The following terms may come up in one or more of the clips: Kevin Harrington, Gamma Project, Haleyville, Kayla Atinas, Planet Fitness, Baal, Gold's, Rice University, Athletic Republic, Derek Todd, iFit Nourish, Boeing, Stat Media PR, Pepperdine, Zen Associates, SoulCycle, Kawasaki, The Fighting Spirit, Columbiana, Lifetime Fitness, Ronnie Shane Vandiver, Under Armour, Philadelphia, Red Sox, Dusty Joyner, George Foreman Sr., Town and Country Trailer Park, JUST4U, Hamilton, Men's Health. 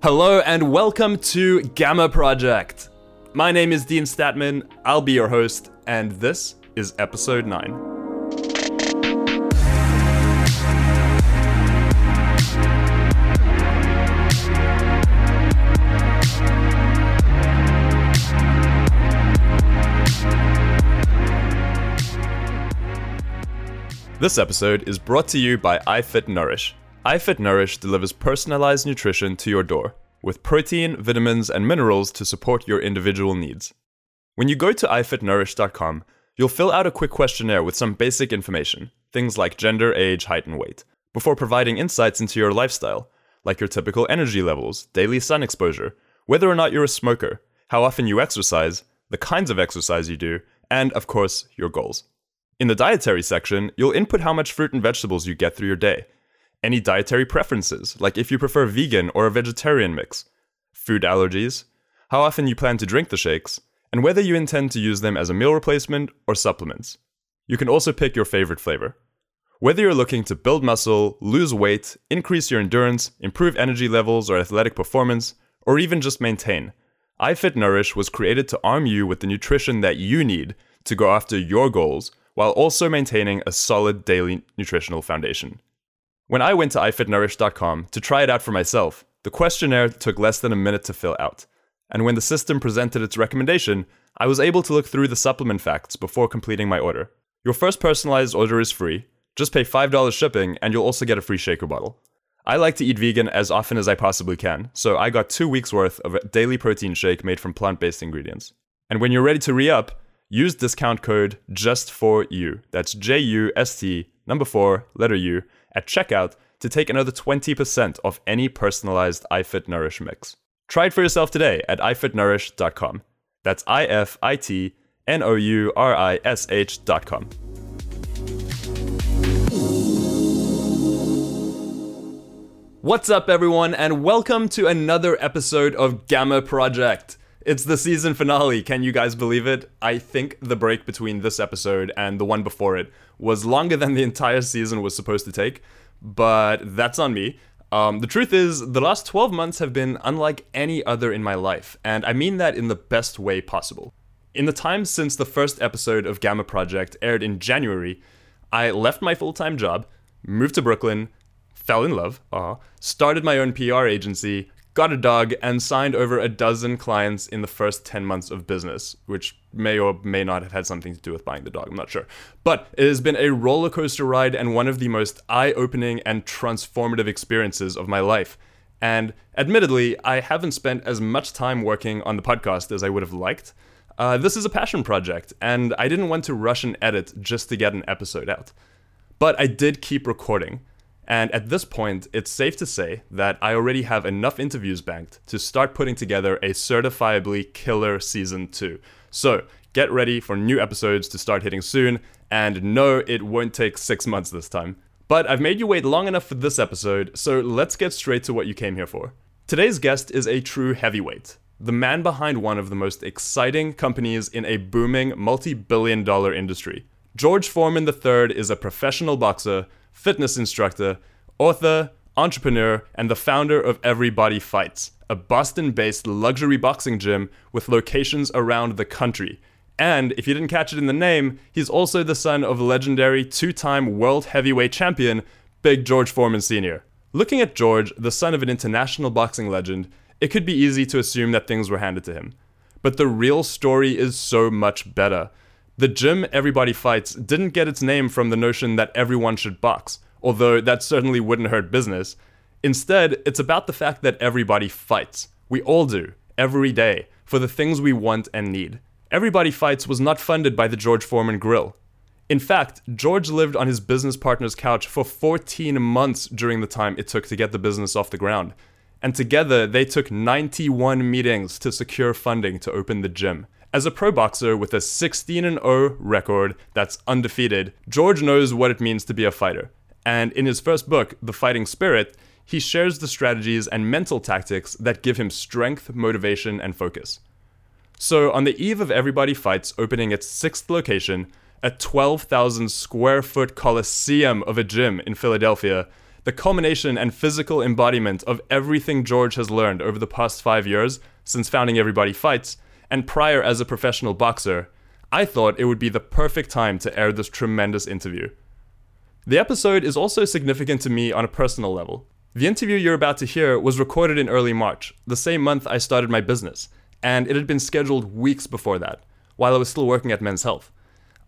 Hello and welcome to Gamma Project. My name is Dean Statman, I'll be your host, and this is episode 9. This episode is brought to you by iFit Nourish. iFit Nourish delivers personalized nutrition to your door, with protein, vitamins, and minerals to support your individual needs. When you go to ifitnourish.com, you'll fill out a quick questionnaire with some basic information, things like gender, age, height, and weight, before providing insights into your lifestyle, like your typical energy levels, daily sun exposure, whether or not you're a smoker, how often you exercise, the kinds of exercise you do, and, of course, your goals. In the dietary section, you'll input how much fruit and vegetables you get through your day, any dietary preferences, like if you prefer vegan or a vegetarian mix, food allergies, how often you plan to drink the shakes, and whether you intend to use them as a meal replacement or supplements. You can also pick your favorite flavor. Whether you're looking to build muscle, lose weight, increase your endurance, improve energy levels or athletic performance, or even just maintain, iFit Nourish was created to arm you with the nutrition that you need to go after your goals while also maintaining a solid daily nutritional foundation. When I went to ifitnourish.com to try it out for myself, the questionnaire took less than a minute to fill out. And when the system presented its recommendation, I was able to look through the supplement facts before completing my order. Your first personalized order is free. Just pay $5 shipping and you'll also get a free shaker bottle. I like to eat vegan as often as I possibly can, so I got 2 weeks worth of a daily protein shake made from plant-based ingredients. And when you're ready to re-up, use discount code JUST4U, that's J-U-S-T, number 4, letter U, at checkout to take another 20% off any personalized iFit Nourish mix. Try it for yourself today at ifitnourish.com. That's ifitnourish.com. What's up, everyone, and welcome to another episode of Gamma Project. It's the season finale, can you guys believe it? I think the break between this episode and the one before it was longer than the entire season was supposed to take, but that's on me. The truth is, the last 12 months have been unlike any other in my life, and I mean that in the best way possible. In the time since the first episode of Gamma Project aired in January, I left my full-time job, moved to Brooklyn, fell in love, started my own PR agency, got a dog, and signed over a dozen clients in the first 10 months of business, which may or may not have had something to do with buying the dog, I'm not sure. But it has been a roller coaster ride and one of the most eye-opening and transformative experiences of my life. And admittedly, I haven't spent as much time working on the podcast as I would have liked. This is a passion project, and I didn't want to rush and edit just to get an episode out. But I did keep recording. And at this point, it's safe to say that I already have enough interviews banked to start putting together a certifiably killer season 2. So get ready for new episodes to start hitting soon, and no, it won't take 6 months this time. But I've made you wait long enough for this episode, so let's get straight to what you came here for. Today's guest is a true heavyweight, the man behind one of the most exciting companies in a booming multi-billion dollar industry. George Foreman III is a professional boxer, fitness instructor, author, entrepreneur, and the founder of Everybody Fights, a Boston-based luxury boxing gym with locations around the country. And if you didn't catch it in the name, he's also the son of legendary two-time world heavyweight champion, Big George Foreman Sr. Looking at George, the son of an international boxing legend, it could be easy to assume that things were handed to him. But the real story is so much better. The gym Everybody Fights didn't get its name from the notion that everyone should box, although that certainly wouldn't hurt business. Instead, it's about the fact that everybody fights. We all do, every day, for the things we want and need. Everybody Fights was not funded by the George Foreman Grill. In fact, George lived on his business partner's couch for 14 months during the time it took to get the business off the ground. And together, they took 91 meetings to secure funding to open the gym. As a pro boxer with a 16-0 record that's undefeated, George knows what it means to be a fighter. And in his first book, The Fighting Spirit, he shares the strategies and mental tactics that give him strength, motivation, and focus. So on the eve of Everybody Fights opening its 6th location, a 12,000 square foot coliseum of a gym in Philadelphia, The culmination and physical embodiment of everything George has learned over the past 5 years, since founding Everybody Fights, and prior as a professional boxer, I thought it would be the perfect time to air this tremendous interview. The episode is also significant to me on a personal level. The interview you're about to hear was recorded in early March, the same month I started my business, and it had been scheduled weeks before that, while I was still working at Men's Health.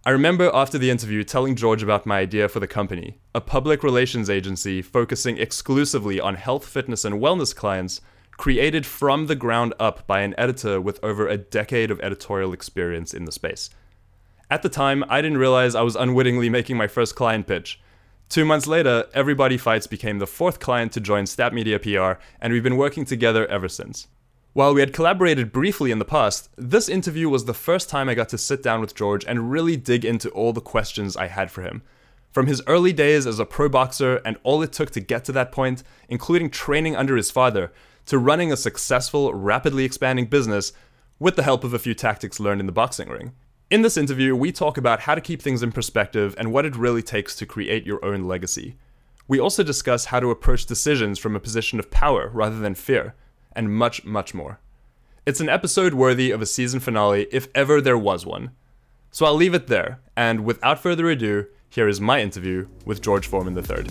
I remember after the interview telling George about my idea for the company, a public relations agency focusing exclusively on health, fitness, and wellness clients, created from the ground up by an editor with over a decade of editorial experience in the space. At the time, I didn't realize I was unwittingly making my first client pitch. 2 months later, Everybody Fights became the fourth client to join Stat Media PR, and we've been working together ever since. While we had collaborated briefly in the past, this interview was the first time I got to sit down with George and really dig into all the questions I had for him. From his early days as a pro boxer and all it took to get to that point, including training under his father, to running a successful, rapidly expanding business with the help of a few tactics learned in the boxing ring. In this interview, we talk about how to keep things in perspective and what it really takes to create your own legacy. We also discuss how to approach decisions from a position of power rather than fear, and much, much more. It's an episode worthy of a season finale if ever there was one. So I'll leave it there, and without further ado, here is my interview with George Foreman III.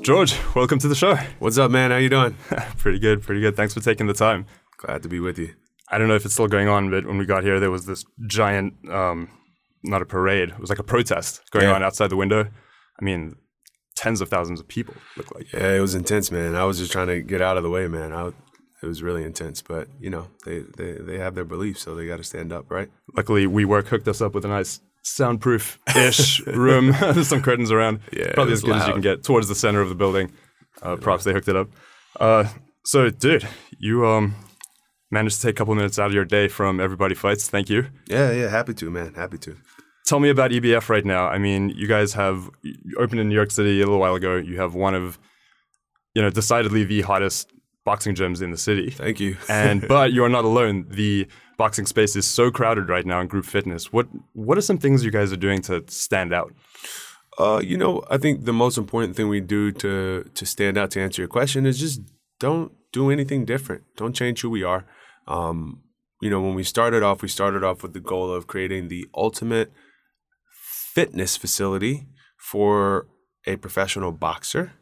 George, welcome to the show. What's up, man? How you doing? Pretty good. Thanks for taking the time. Glad to be with you. I don't know if it's still going on, but when we got here, there was this giant, not a parade, it was like a protest going on outside the window. I mean, tens of thousands of people look like. Yeah, it was intense, man. I was just trying to get out of the way, man. It was really intense, but you know, they have their beliefs, so they got to stand up, right? Luckily, WeWork hooked us up with a nice soundproof-ish room. There's some curtains around. Yeah, probably as good as you can get towards the center of the building. Props, they hooked it up. So, dude, you managed to take a couple minutes out of your day from Everybody Fights. Thank you. Yeah, happy to, man. Happy to. Tell me about EBF right now. I mean, you guys have opened in New York City a little while ago. You have one of, you know, decidedly the hottest boxing gyms in the city. Thank you. But you are not alone. The boxing space is so crowded right now in group fitness. What are some things you guys are doing to stand out? You know, I think the most important thing we do to stand out, to answer your question, is just don't do anything different. Don't change who we are. You know, when we started off with the goal of creating the ultimate fitness facility for a professional boxer.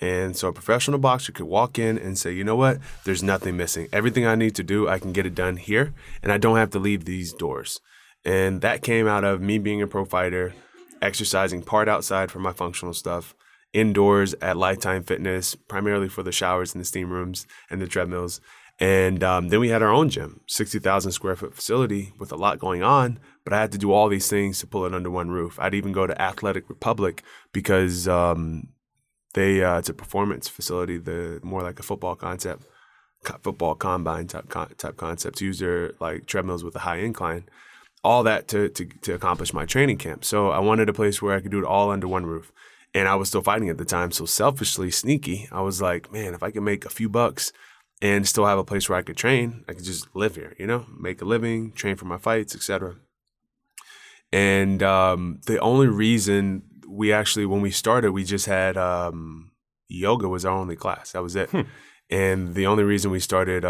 And so a professional boxer could walk in and say, you know what, there's nothing missing. Everything I need to do, I can get it done here, and I don't have to leave these doors. And that came out of me being a pro fighter, exercising part outside for my functional stuff, indoors at Lifetime Fitness, primarily for the showers and the steam rooms and the treadmills. And then we had our own gym, 60,000 square foot facility with a lot going on, but I had to do all these things to pull it under one roof. I'd even go to Athletic Republic because it's a performance facility, more like a football combine type concept, to use their like treadmills with a high incline, all that to accomplish my training camp. So I wanted a place where I could do it all under one roof. And I was still fighting at the time, so selfishly sneaky, I was like, man, if I could make a few bucks and still have a place where I could train, I could just live here, you know, make a living, train for my fights, etc. And the only reason when we started, we just had yoga was our only class. That was it. And the only reason we started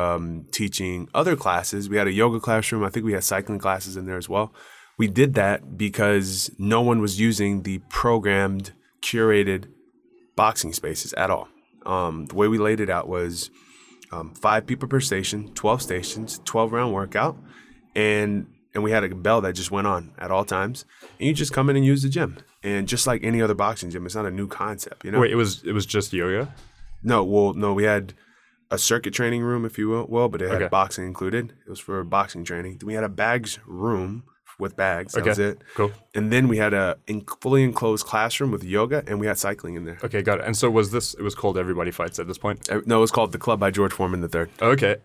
teaching other classes, we had a yoga classroom. I think we had cycling classes in there as well. We did that because no one was using the programmed, curated boxing spaces at all. The way we laid it out was 5 people per station, 12 stations, 12-round workout, and we had a bell that just went on at all times. And you just come in and use the gym. And just like any other boxing gym, it's not a new concept, you know? Wait, it was just yoga? No, we had a circuit training room, if you will, but it had boxing included. It was for boxing training. Then we had a bags room with bags. That was it. Cool. And then we had a fully enclosed classroom with yoga, and we had cycling in there. Okay, got it. And so it was called Everybody Fights at this point? No, it was called The Club by George Foreman III. Okay,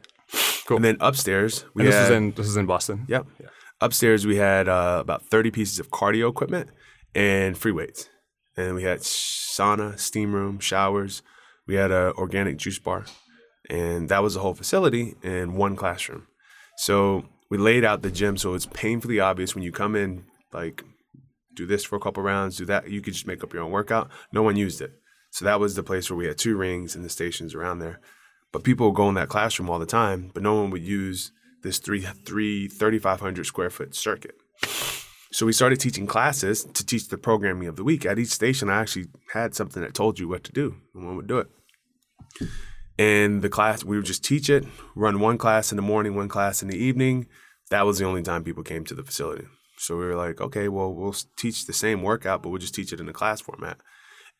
cool. And then upstairs, this is in Boston? Yep. Yeah. Upstairs, we had about 30 pieces of cardio equipment and free weights. And we had sauna, steam room, showers. We had an organic juice bar. And that was the whole facility in one classroom. So we laid out the gym so it's painfully obvious when you come in, like do this for a couple rounds, do that. You could just make up your own workout. No one used it. So that was the place where we had two rings and the stations around there. But people would go in that classroom all the time, but no one would use this 3,500 square foot circuit. So we started teaching classes to teach the programming of the week. At each station, I actually had something that told you what to do, and one would do it. And the class, we would just teach it, run one class in the morning, one class in the evening. That was the only time people came to the facility. So we were like, okay, well, we'll teach the same workout, but we'll just teach it in a class format.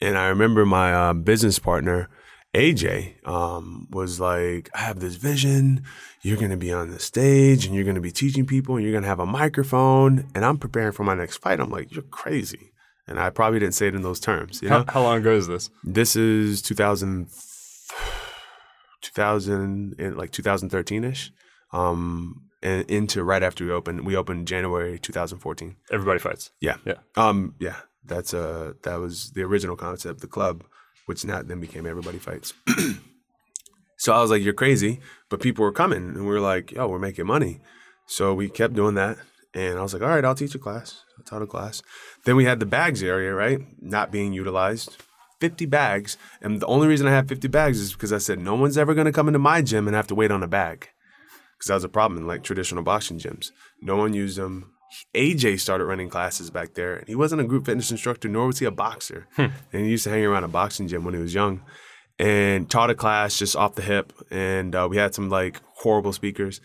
And I remember my business partner, AJ, was like, I have this vision. You're going to be on the stage and you're going to be teaching people and you're going to have a microphone. And I'm preparing for my next fight. I'm like, you're crazy. And I probably didn't say it in those terms. You know? How long ago is this? This is 2013-ish. And into right after we opened. We opened January 2014. Everybody Fights. Yeah. Yeah. Yeah. That's that was the original concept of the club, which now then became Everybody Fights. So I was like, you're crazy, but people were coming and we were like, yo, we're making money. So we kept doing that. And I was like, all right, I'll teach a class. I taught a class. Then we had the bags area, right? Not being utilized. 50 bags. And the only reason I had 50 bags is because I said, no one's ever going to come into my gym and have to wait on a bag. Because that was a problem in like traditional boxing gyms. No one used them. AJ started running classes back there, and he wasn't a group fitness instructor, nor was he a boxer. And he used to hang around a boxing gym when he was young and taught a class just off the hip. And we had some like horrible speakers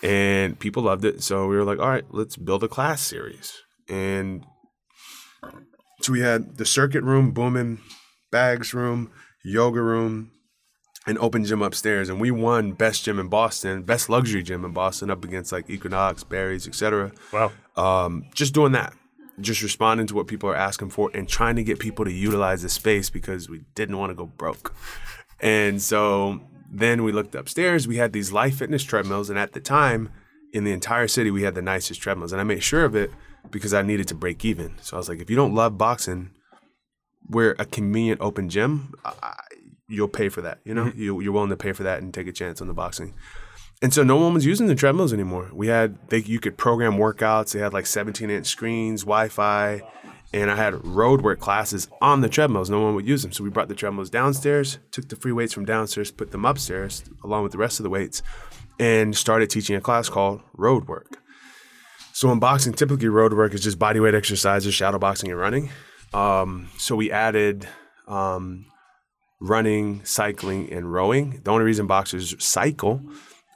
and people loved it. So we were like, all right, let's build a class series. And so we had the circuit room booming, bags room, yoga room, an open gym upstairs, and we won best gym in Boston, best luxury gym in Boston, up against like Equinox, Barry's, etc. Wow. Just doing that, just responding to what people are asking for and trying to get people to utilize the space because we didn't want to go broke. And so then we looked upstairs, we had these Life Fitness treadmills, and at the time in the entire city, we had the nicest treadmills. And I made sure of it because I needed to break even. So I was like, if you don't love boxing, we're a convenient open gym. You'll pay for that, you know? Mm-hmm. You're willing to pay for that and take a chance on the boxing. And so no one was using the treadmills anymore. We had, you could program workouts. They had like 17-inch screens, Wi-Fi, and I had roadwork classes on the treadmills. No one would use them. So we brought the treadmills downstairs, took the free weights from downstairs, put them upstairs along with the rest of the weights, and started teaching a class called roadwork. So in boxing, typically roadwork is just bodyweight exercises, shadow boxing, and running. So we added... running, cycling, and rowing. The only reason boxers cycle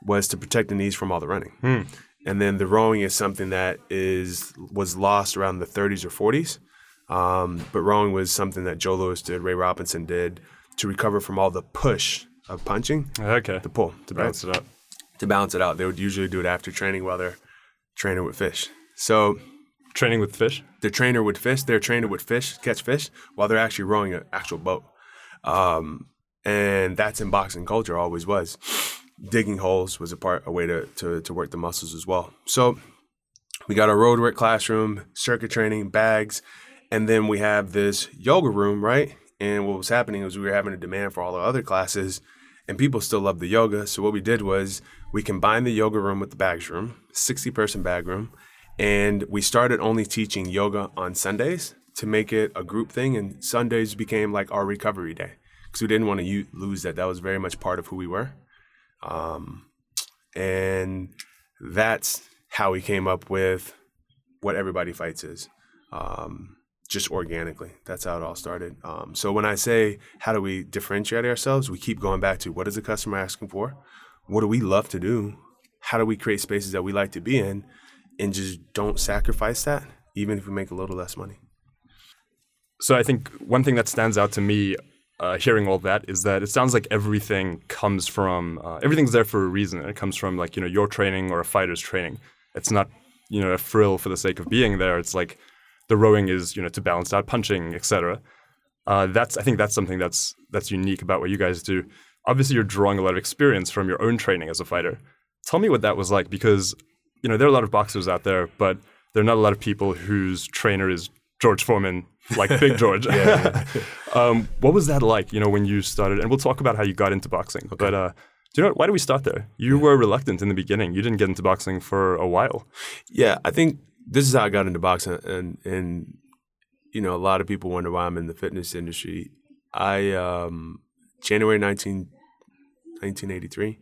was to protect the knees from all the running. And then the rowing is something that was lost around the 30s or 40s. But rowing was something that Joe Louis did, Ray Robinson did, to recover from all the push of punching. Okay. The pull. To balance it out. To balance it out. They would usually do it after training while they're training with fish. So... Training with fish? Their trainer would fish, catch fish, while they're actually rowing an actual boat. And that's in boxing culture, always was. Digging holes was a way to work the muscles as well. So we got our road work classroom, circuit training, bags, and then we have this yoga room, right? And what was happening was we were having a demand for all the other classes, and people still loved the yoga. So what we did was we combined the yoga room with the bags room, 60-person bag room, and we started only teaching yoga on Sundays to make it a group thing, and Sundays became like our recovery day because we didn't want to lose that. That was very much part of who we were. And that's how we came up with what Everybody Fights is, just organically. That's how it all started. So when I say, how do we differentiate ourselves? We keep going back to what is the customer asking for? What do we love to do? How do we create spaces that we like to be in, and just don't sacrifice that, even if we make a little less money? So I think one thing that stands out to me hearing all that is that it sounds like everything comes from everything's there for a reason. It comes from like, you know, your training or a fighter's training. It's not, you know, a frill for the sake of being there. It's like the rowing is, you know, to balance out punching, etc. I think that's something that's unique about what you guys do. Obviously, you're drawing a lot of experience from your own training as a fighter. Tell me what that was like, because, you know, there are a lot of boxers out there, but there are not a lot of people whose trainer is George Foreman, like Big George. What was that like, you know, when you started? And we'll talk about how you got into boxing. Okay. But do you know what? Why do we start there? You were reluctant in the beginning. You didn't get into boxing for a while. Yeah, I think this is how I got into boxing. And you know, a lot of people wonder why I'm in the fitness industry. I January 1983,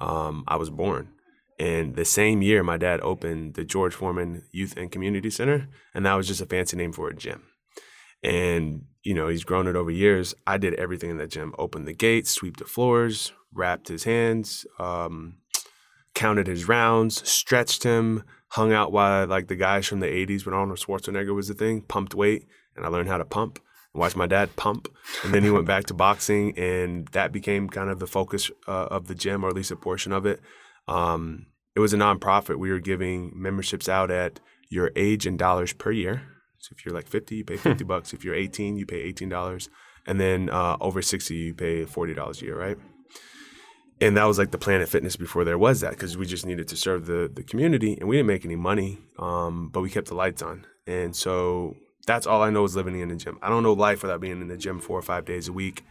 I was born. And the same year, my dad opened the George Foreman Youth and Community Center, and that was just a fancy name for a gym. And, you know, he's grown it over years. I did everything in that gym. Opened the gates, sweep the floors, wrapped his hands, counted his rounds, stretched him, hung out while like the guys from the 80s when Arnold Schwarzenegger was the thing, pumped weight, and I learned how to pump. Watched my dad pump, and then he went back to boxing, and that became kind of the focus of the gym, or at least a portion of it. It was a nonprofit. We were giving memberships out at your age in dollars per year. So if you're like 50, you pay $50 bucks. If you're 18, you pay $18, and then over 60, you pay $40 a year, right? And that was like the Planet Fitness before there was that, because we just needed to serve the community, and we didn't make any money, but we kept the lights on, and so. That's all I know is living in the gym. I don't know life without being in the gym 4 or 5 days a week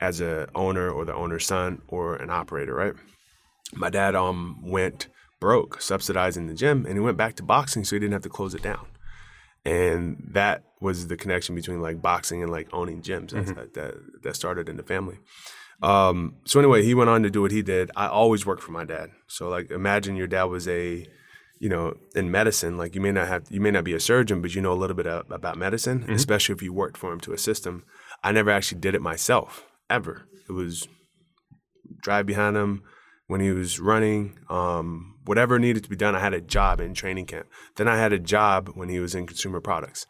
as an owner or the owner's son or an operator, right? My dad went broke subsidizing the gym, and he went back to boxing so he didn't have to close it down. And that was the connection between like boxing and like owning gyms. Mm-hmm. That started in the family. So anyway, he went on to do what he did. I always worked for my dad. So like imagine your dad was a... you know, in medicine, like you may not be a surgeon, but you know a little bit about medicine, mm-hmm. especially if you worked for him to assist him. I never actually did it myself, ever. It was drive behind him when he was running, whatever needed to be done. I had a job in training camp. Then I had a job when he was in consumer products,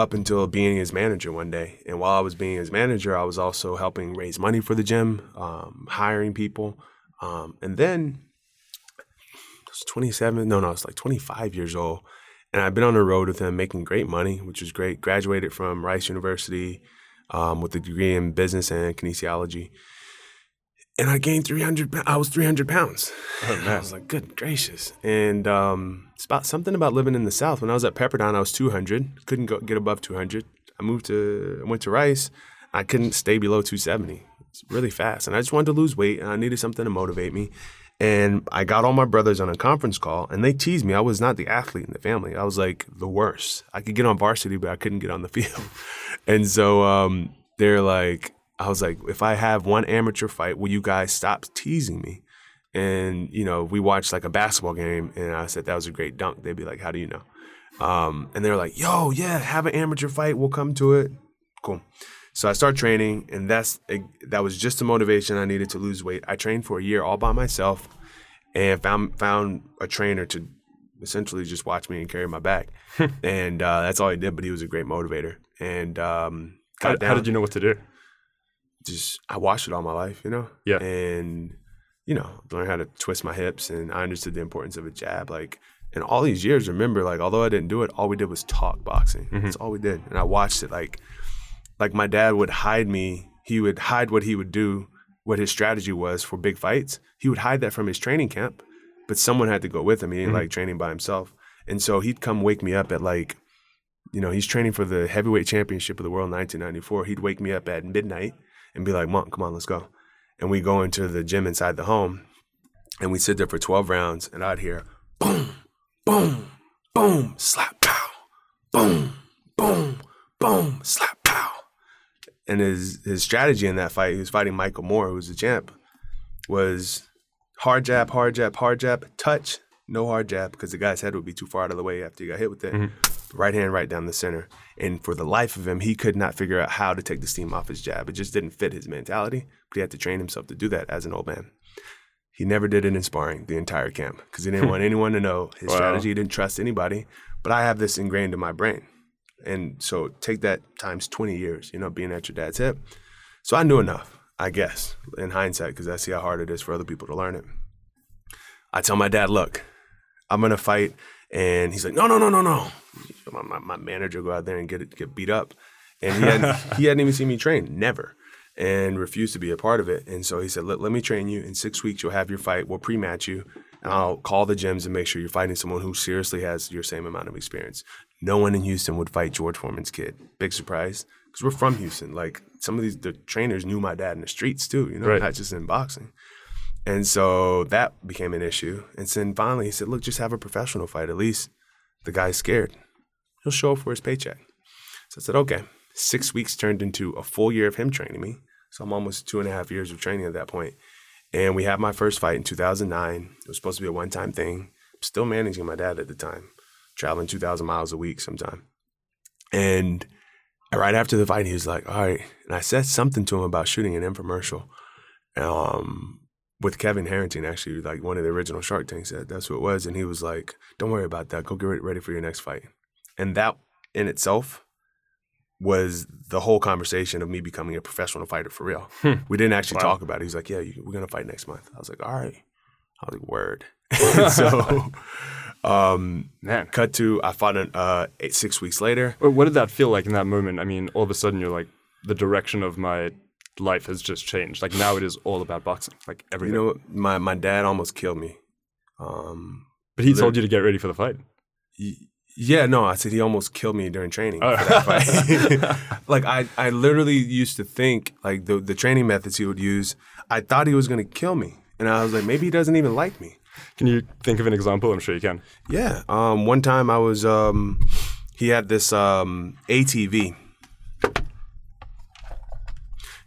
up until being his manager one day. And while I was being his manager, I was also helping raise money for the gym, hiring people, and then. I was 27. No, I was like 25 years old. And I've been on the road with him making great money, which was great. Graduated from Rice University with a degree in business and kinesiology. And I gained 300 pounds. Oh, man. I was like, good gracious. And it's about something about living in the South. When I was at Pepperdine, I was 200. Couldn't get above 200. I went to Rice. I couldn't stay below 270. It's really fast. And I just wanted to lose weight, and I needed something to motivate me. And I got all my brothers on a conference call, and they teased me. I was not the athlete in the family. I was like the worst. I could get on varsity, but I couldn't get on the field. And so I was like, if I have one amateur fight, will you guys stop teasing me? And, you know, we watched like a basketball game, and I said, that was a great dunk. They'd be like, how do you know? And they were like, yo, yeah, have an amateur fight. We'll come to it. Cool. So I started training, and that was just the motivation I needed to lose weight. I trained for a year all by myself and found a trainer to essentially just watch me and carry my bag. And that's all he did, but he was a great motivator. And how did you know what to do? Just I watched it all my life, you know? Yeah. And, you know, learned how to twist my hips, and I understood the importance of a jab. Like, and all these years, remember, like, although I didn't do it, all we did was talk boxing. Mm-hmm. That's all we did. And I watched it like my dad would hide me. He would hide what he would do, what his strategy was for big fights. He would hide that from his training camp, but someone had to go with him. He didn't mm-hmm. like training by himself. And so he'd come wake me up at like, you know, he's training for the heavyweight championship of the world in 1994. He'd wake me up at midnight and be like, Monk, come on, let's go. And we go into the gym inside the home, and we sit there for 12 rounds, and I'd hear boom, boom, boom, slap, pow, boom, boom, boom, slap. And his strategy in that fight, he was fighting Michael Moore, who was the champ, was hard jab, hard jab, hard jab, touch, no hard jab, because the guy's head would be too far out of the way after he got hit with it. Mm-hmm. Right hand right down the center. And for the life of him, he could not figure out how to take the steam off his jab. It just didn't fit his mentality, but he had to train himself to do that as an old man. He never did it in sparring the entire camp, because he didn't want anyone to know his strategy. He didn't trust anybody. But I have this ingrained in my brain. And so take that times 20 years, you know, being at your dad's hip. So I knew enough, I guess, in hindsight, because I see how hard it is for other people to learn it. I tell my dad, look, I'm going to fight. And he's like, no. My manager go out there and get beat up. And he hadn't even seen me train, never, and refused to be a part of it. And so he said, let me train you. In 6 weeks, you'll have your fight. We'll pre-match you. And I'll call the gyms and make sure you're fighting someone who seriously has your same amount of experience. No one in Houston would fight George Foreman's kid. Big surprise, because we're from Houston. Like, some of the trainers knew my dad in the streets too, you know, right. Not just in boxing. And so that became an issue. And then finally he said, look, just have a professional fight. At least the guy's scared. he'll show up for his paycheck. So I said, okay. 6 weeks turned into a full year of him training me. So I'm almost 2.5 years of training at that point. And we had my first fight in 2009. It was supposed to be a one-time thing. I'm still managing my dad at the time, traveling 2,000 miles a week sometime. And right after the fight, he was like, all right. And I said something to him about shooting an infomercial with Kevin Harrington, actually, like one of the original Shark Tank said. That's what it was. And he was like, don't worry about that. Go get ready for your next fight. And that in itself was the whole conversation of me becoming a professional fighter for real. We didn't actually talk about it. He's like, yeah, we're going to fight next month. I was like, all right. I was like, word. So, cut to, I fought 6 weeks later. What did that feel like in that moment? I mean, all of a sudden you're like, the direction of my life has just changed. Like now it is all about boxing, like everything. You know, my dad almost killed me. But he told you to get ready for the fight. Yeah, no, I said he almost killed me during training for that fight. Like I literally used to think like the training methods he would use, I thought he was going to kill me. And I was like, maybe he doesn't even like me. Can you think of an example? I'm sure you can. Yeah. One time I was, he had this ATV.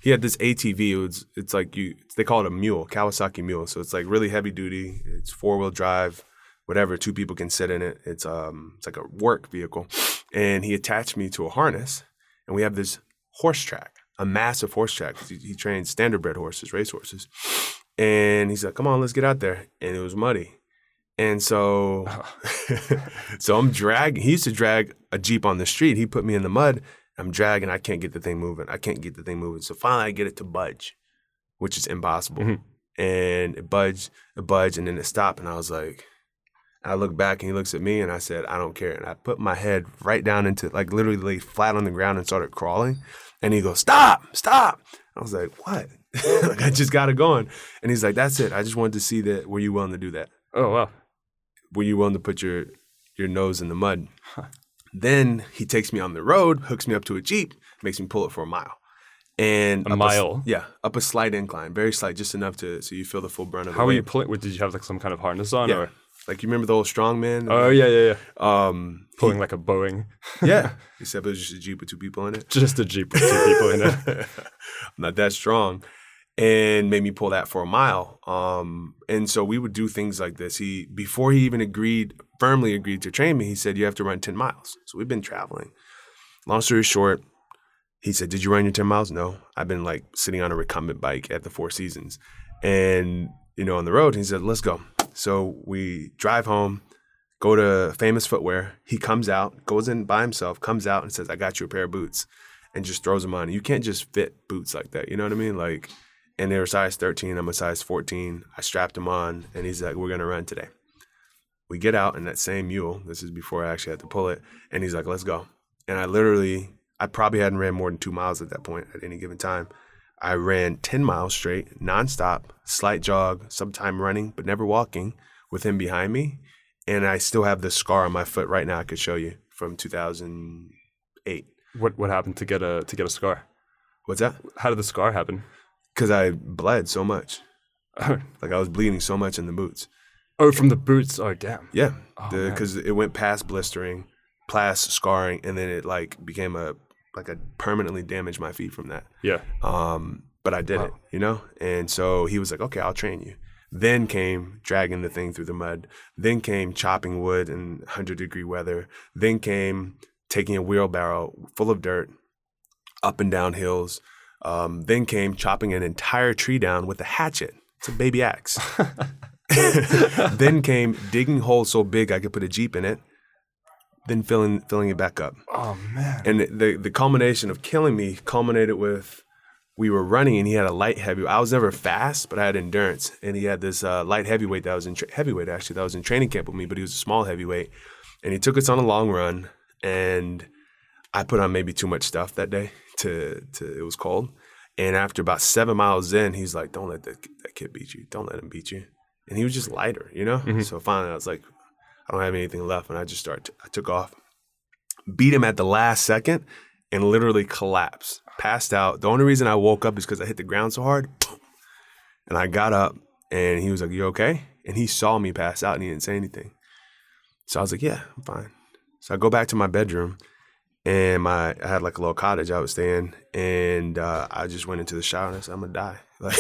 He had this ATV. It's like they call it a mule, Kawasaki mule. So it's like really heavy duty. It's 4-wheel drive, whatever. 2 people can sit in it. It's like a work vehicle. And he attached me to a harness. And we have this horse track, a massive horse track. He trained standardbred horses, race horses. And he's like, come on, let's get out there. And it was muddy. And so so I'm dragging. He used to drag a Jeep on the street. He put me in the mud. I'm dragging. I can't get the thing moving. So finally I get it to budge, which is impossible. Mm-hmm. And it budged, and then it stopped. And I was like, I look back, and he looks at me, and I said, I don't care. And I put my head right down into, like literally laid flat on the ground and started crawling. And he goes, stop. I was like, what? Like I just got it going. And he's like, that's it. I just wanted to see that. Were you willing to do that? Oh, wow. Were you willing to put your nose in the mud? Huh. Then he takes me on the road, hooks me up to a Jeep, makes me pull it for a mile. And up a slight incline, very slight, just enough so you feel the full brunt of it. How were you pulling? Did you have like some kind of harness on? Yeah. Or? Like you remember the old strongman? Oh, yeah. Pulling like a Boeing. Yeah. Except it was just a Jeep with 2 people in it. I'm not that strong. And made me pull that for a mile. And so we would do things like this. Before he even firmly agreed to train me, he said, you have to run 10 miles. So we've been traveling. Long story short, he said, did you run your 10 miles? No. I've been like sitting on a recumbent bike at the Four Seasons. And, you know, on the road, he said, let's go. So we drive home, go to Famous Footwear. He comes out, goes in by himself, comes out and says, I got you a pair of boots, and just throws them on. You can't just fit boots like that. You know what I mean? Like, and they were size 13. I'm a size 14. I strapped them on, and he's like, we're going to run today. We get out in that same mule. This is before I actually had to pull it. And he's like, let's go. And I probably hadn't ran more than 2 miles at that point at any given time. I ran 10 miles straight, nonstop, slight jog, sometime running, but never walking, with him behind me. And I still have the scar on my foot right now I could show you from 2008. What happened to get a scar? What's that? How did the scar happen? Because I bled so much. Oh. Like I was bleeding so much in the boots. Oh, from the boots. Oh, damn. Yeah. Because it went past blistering, past scarring, and then it like became I permanently damaged my feet from that. Yeah. But I did it, you know? And so he was like, okay, I'll train you. Then came dragging the thing through the mud. Then came chopping wood in 100-degree weather. Then came taking a wheelbarrow full of dirt up and down hills. Then came chopping an entire tree down with a hatchet. It's a baby axe. Then came digging holes so big I could put a Jeep in it. Then filling it back up. Oh, man. And the culmination of killing me culminated with, we were running and he had a light heavyweight. I was never fast, but I had endurance. And he had this light heavyweight that was in training camp with me, but he was a small heavyweight. And he took us on a long run. And I put on maybe too much stuff that day. It was cold. And after about 7 miles in, he's like, don't let that kid beat you. Don't let him beat you. And he was just lighter, you know? Mm-hmm. So finally I was like, I don't have anything left, and I took off, beat him at the last second, and literally collapsed, passed out. The only reason I woke up is because I hit the ground so hard, and I got up, and he was like, you okay? And he saw me pass out, and he didn't say anything. So I was like, yeah, I'm fine. So I go back to my bedroom, and I had like a little cottage I would stay in, and I just went into the shower and I said, I'm gonna die. Like,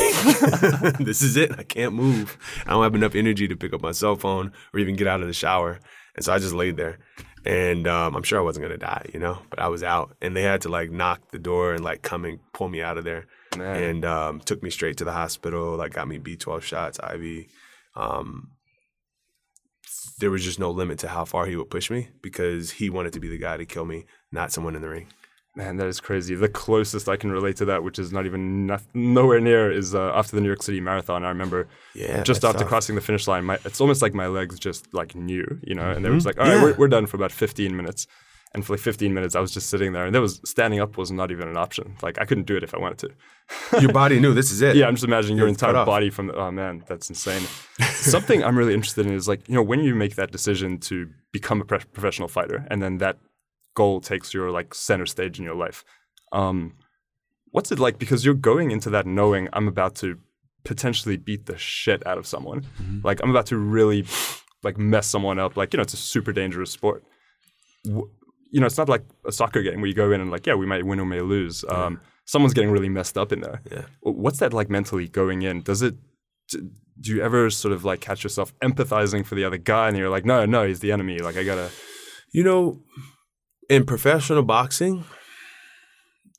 this is it. I can't move. I don't have enough energy to pick up my cell phone or even get out of the shower. And so I just laid there. And I'm sure I wasn't gonna die, you know, but I was out. And they had to like knock the door and like come and pull me out of there. Man. And took me straight to the hospital, like got me B12 shots, IV. There was just no limit to how far he would push me because he wanted to be the guy to kill me, not someone in the ring. Man, that is crazy. The closest I can relate to that, which is not even nowhere near, is after the New York City Marathon. I remember just after crossing the finish line, it's almost like my legs just like knew, you know, and they were just like, all right, we're done for about 15 minutes. And for like 15 minutes, I was just sitting there, and standing up was not even an option. Like, I couldn't do it if I wanted to. Your body knew this is it. Yeah, I'm just imagining your entire body from oh man, that's insane. Something I'm really interested in is like, you know, when you make that decision to become a professional fighter, and then that goal takes your like center stage in your life. What's it like? Because you're going into that knowing I'm about to potentially beat the shit out of someone. Mm-hmm. Like, I'm about to really like mess someone up. Like, you know, it's a super dangerous sport. You know, it's not like a soccer game where you go in and like, yeah, we may win or may lose. Someone's getting really messed up in there. Yeah. What's that like mentally going in? Do you ever sort of like catch yourself empathizing for the other guy and you're like, no, he's the enemy. Like, I gotta. You know, in professional boxing,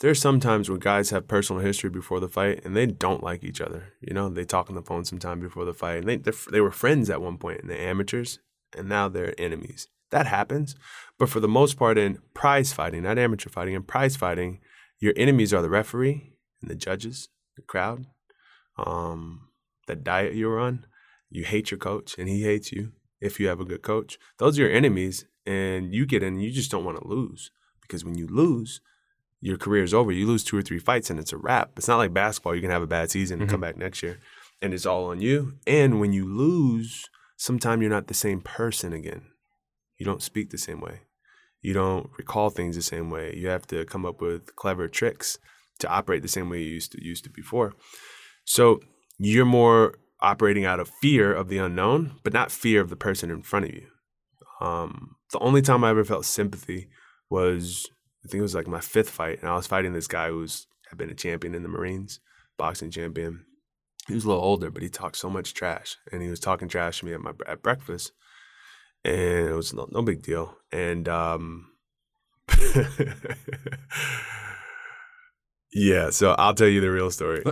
there's sometimes where guys have personal history before the fight and they don't like each other. You know, they talk on the phone sometime before the fight, and they were friends at one point, and they're amateurs, and now they're enemies. That happens. But for the most part in prize fighting, not amateur fighting, in prize fighting, your enemies are the referee and the judges, the crowd, the diet you're on. You hate your coach and he hates you if you have a good coach. Those are your enemies, and you get in and you just don't want to lose, because when you lose, your career's over. You lose 2 or 3 fights and it's a wrap. It's not like basketball. You can have a bad season and come back next year and it's all on you. And when you lose, sometimes you're not the same person again. You don't speak the same way. You don't recall things the same way. You have to come up with clever tricks to operate the same way you used to before. So you're more operating out of fear of the unknown, but not fear of the person in front of you. The only time I ever felt sympathy was, I think it was like my 5th fight, and I was fighting this guy who had been a champion in the Marines, boxing champion. He was a little older, but he talked so much trash, and he was talking trash to me at breakfast. And it was no big deal. And so I'll tell you the real story.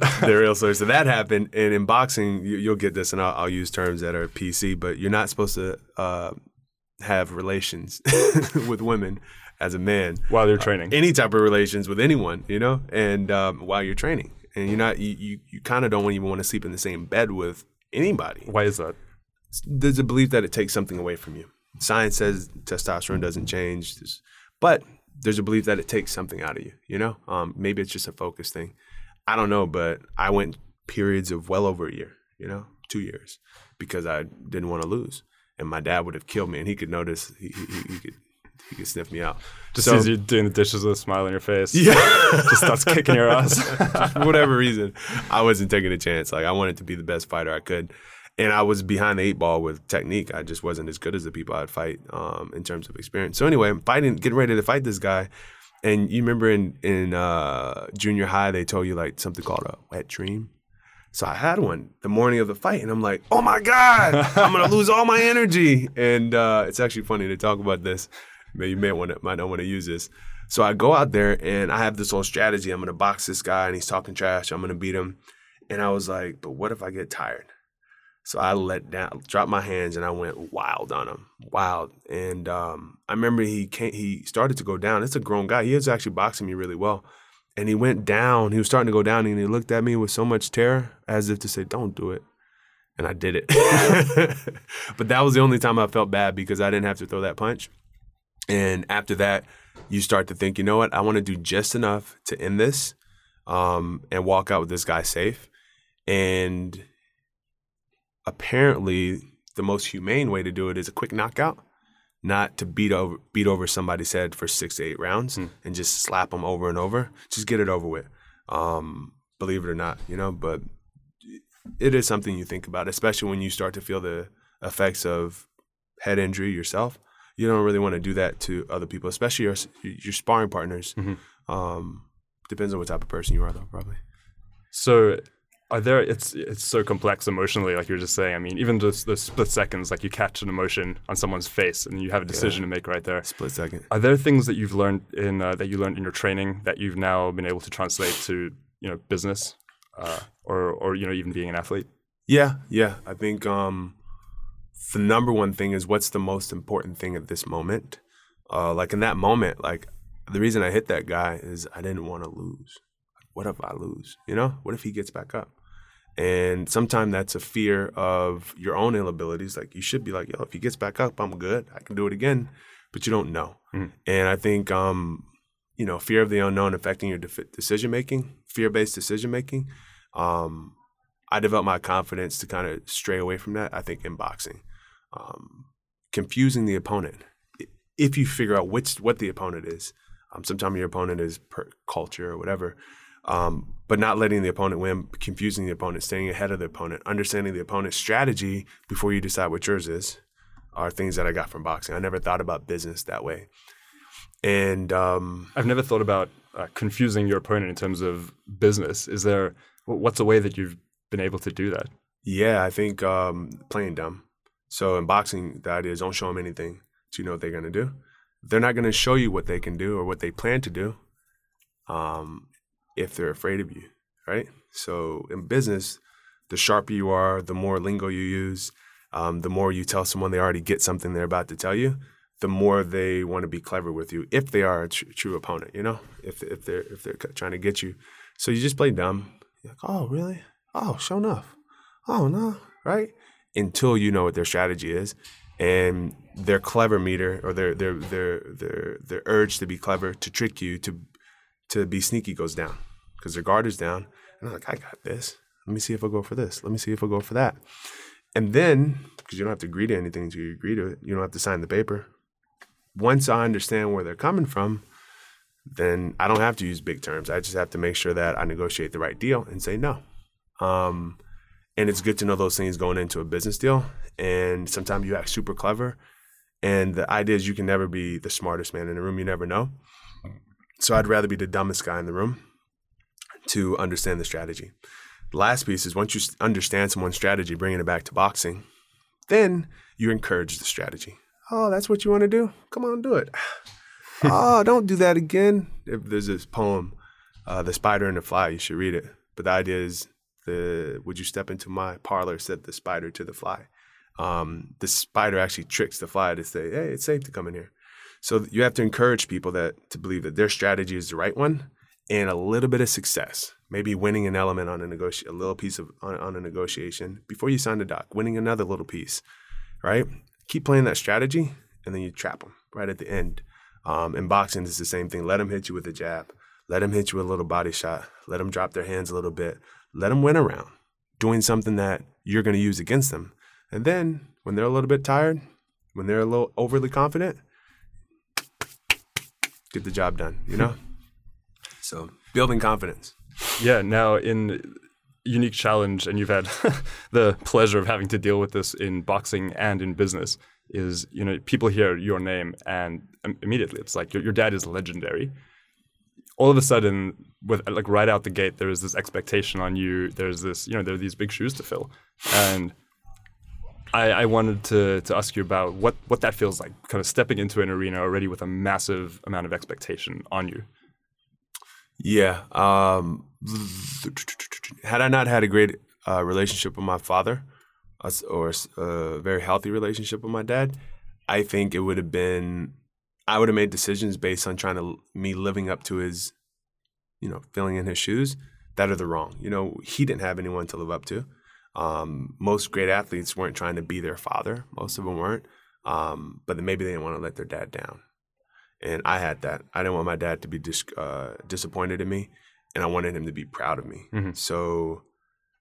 So that happened. And in boxing, you'll get this, and I'll use terms that are PC, but you're not supposed to have relations with women as a man. While you're training. Any type of relations with anyone, you know, and while you're training. And you're not, you kind of don't even want to sleep in the same bed with anybody. Why is that? There's a belief that it takes something away from you. Science says testosterone doesn't change, but there's a belief that it takes something out of you, you know? Maybe it's just a focus thing. I don't know, but I went periods of well over a year, you know, 2 years, because I didn't want to lose. And my dad would have killed me, and he could notice, he could sniff me out. Just as you're doing the dishes with a smile on your face. Yeah. Just starts kicking your ass. For whatever reason, I wasn't taking a chance. Like, I wanted to be the best fighter I could. And I was behind the 8-ball with technique. I just wasn't as good as the people I'd fight in terms of experience. So anyway, I'm getting ready to fight this guy. And you remember in junior high, they told you like something called a wet dream. So I had one the morning of the fight, and I'm like, oh my God, I'm going to lose all my energy. And it's actually funny to talk about this. You might not want to use this. So I go out there, and I have this whole strategy. I'm going to box this guy, and he's talking trash. I'm going to beat him. And I was like, but what if I get tired? So I dropped my hands, and I went wild on him, wild. And I remember he started to go down. It's a grown guy. He was actually boxing me really well. And he went down. He was starting to go down, and he looked at me with so much terror as if to say, don't do it. And I did it. But that was the only time I felt bad, because I didn't have to throw that punch. And after that, you start to think, you know what? I want to do just enough to end this and walk out with this guy safe. And apparently, the most humane way to do it is a quick knockout, not to beat over somebody's head for 6 to 8 rounds and just slap them over and over. Just get it over with, believe it or not, you know. But it is something you think about, especially when you start to feel the effects of head injury yourself. you don't really want to do that to other people, especially your sparring partners. Mm-hmm. Depends on what type of person you are, though, probably. So are there, it's so complex emotionally, like you were just saying. I mean, even just those split seconds, like you catch an emotion on someone's face and you have a decision to make right there. Split second. Are there things that you've learned in your training that you've now been able to translate to, you know, business or you know, even being an athlete? Yeah. I think the number one thing is what's the most important thing at this moment. Like in that moment, like the reason I hit that guy is I didn't want to lose. What if I lose? You know, what if he gets back up? And sometimes that's a fear of your own inabilities. Like you should be like, yo, if he gets back up, I'm good. I can do it again. But you don't know. Mm-hmm. And I think, you know, fear of the unknown affecting your decision-making, fear-based decision-making. I developed my confidence to kind of stray away from that, I think, in boxing. Confusing the opponent. If you figure out what the opponent is, sometimes your opponent is per culture or whatever, but not letting the opponent win, confusing the opponent, staying ahead of the opponent, understanding the opponent's strategy before you decide what yours is are things that I got from boxing. I never thought about business that way. And I've never thought about confusing your opponent in terms of business. What's a way that you've been able to do that? Yeah, I think playing dumb. So in boxing, the idea is don't show them anything. So you know what they're going to do. If they're not going to show you what they can do or what they plan to do if they're afraid of you, right? So in business, the sharper you are, the more lingo you use, the more you tell someone they already get something they're about to tell you, the more they want to be clever with you if they are a true opponent, you know, if they're trying to get you. So you just play dumb. You're like, oh, really? Oh, sure enough. Oh, no, right? Until you know what their strategy is. And their clever meter or their urge to be clever, to trick you, to be sneaky goes down because their guard is down. And I'm like, I got this. Let me see if I go for this. Let me see if I go for that. And then, because you don't have to agree to anything until you agree to it, you don't have to sign the paper. Once I understand where they're coming from, then I don't have to use big terms. I just have to make sure that I negotiate the right deal and say no. And it's good to know those things going into a business deal. And sometimes you act super clever. And the idea is you can never be the smartest man in the room. You never know. So I'd rather be the dumbest guy in the room to understand the strategy. The last piece is once you understand someone's strategy, bringing it back to boxing, then you encourage the strategy. Oh, that's what you want to do? Come on, do it. Oh, don't do that again. There's this poem, The Spider and the Fly. You should read it. But the idea is, would you step into my parlor, said the spider to the fly. The spider actually tricks the fly to say, hey, it's safe to come in here. So you have to encourage people to believe that their strategy is the right one and a little bit of success, maybe winning an element on a negotiation before you sign the doc, winning another little piece, right? Keep playing that strategy and then you trap them right at the end. In boxing, it's the same thing. Let them hit you with a jab. Let them hit you with a little body shot. Let them drop their hands a little bit. Let them win around, doing something that you're going to use against them. And then when they're a little bit tired, when they're a little overly confident, get the job done, you know? So building confidence. Yeah. Now in unique challenge, and you've had the pleasure of having to deal with this in boxing and in business, is, you know, people hear your name and immediately it's like your dad is legendary. All of a sudden, with like right out the gate, there is this expectation on you. There's this, you know, there are these big shoes to fill. And I wanted to ask you about what that feels like, kind of stepping into an arena already with a massive amount of expectation on you. Yeah. Had I not had a great relationship with my father or a very healthy relationship with my dad, I think it would have been... I would have made decisions based on me living up to his, you know, filling in his shoes that are the wrong. You know, he didn't have anyone to live up to. Most great athletes weren't trying to be their father. Most of them weren't. But maybe they didn't want to let their dad down. And I had that. I didn't want my dad to be disappointed in me. And I wanted him to be proud of me. Mm-hmm. So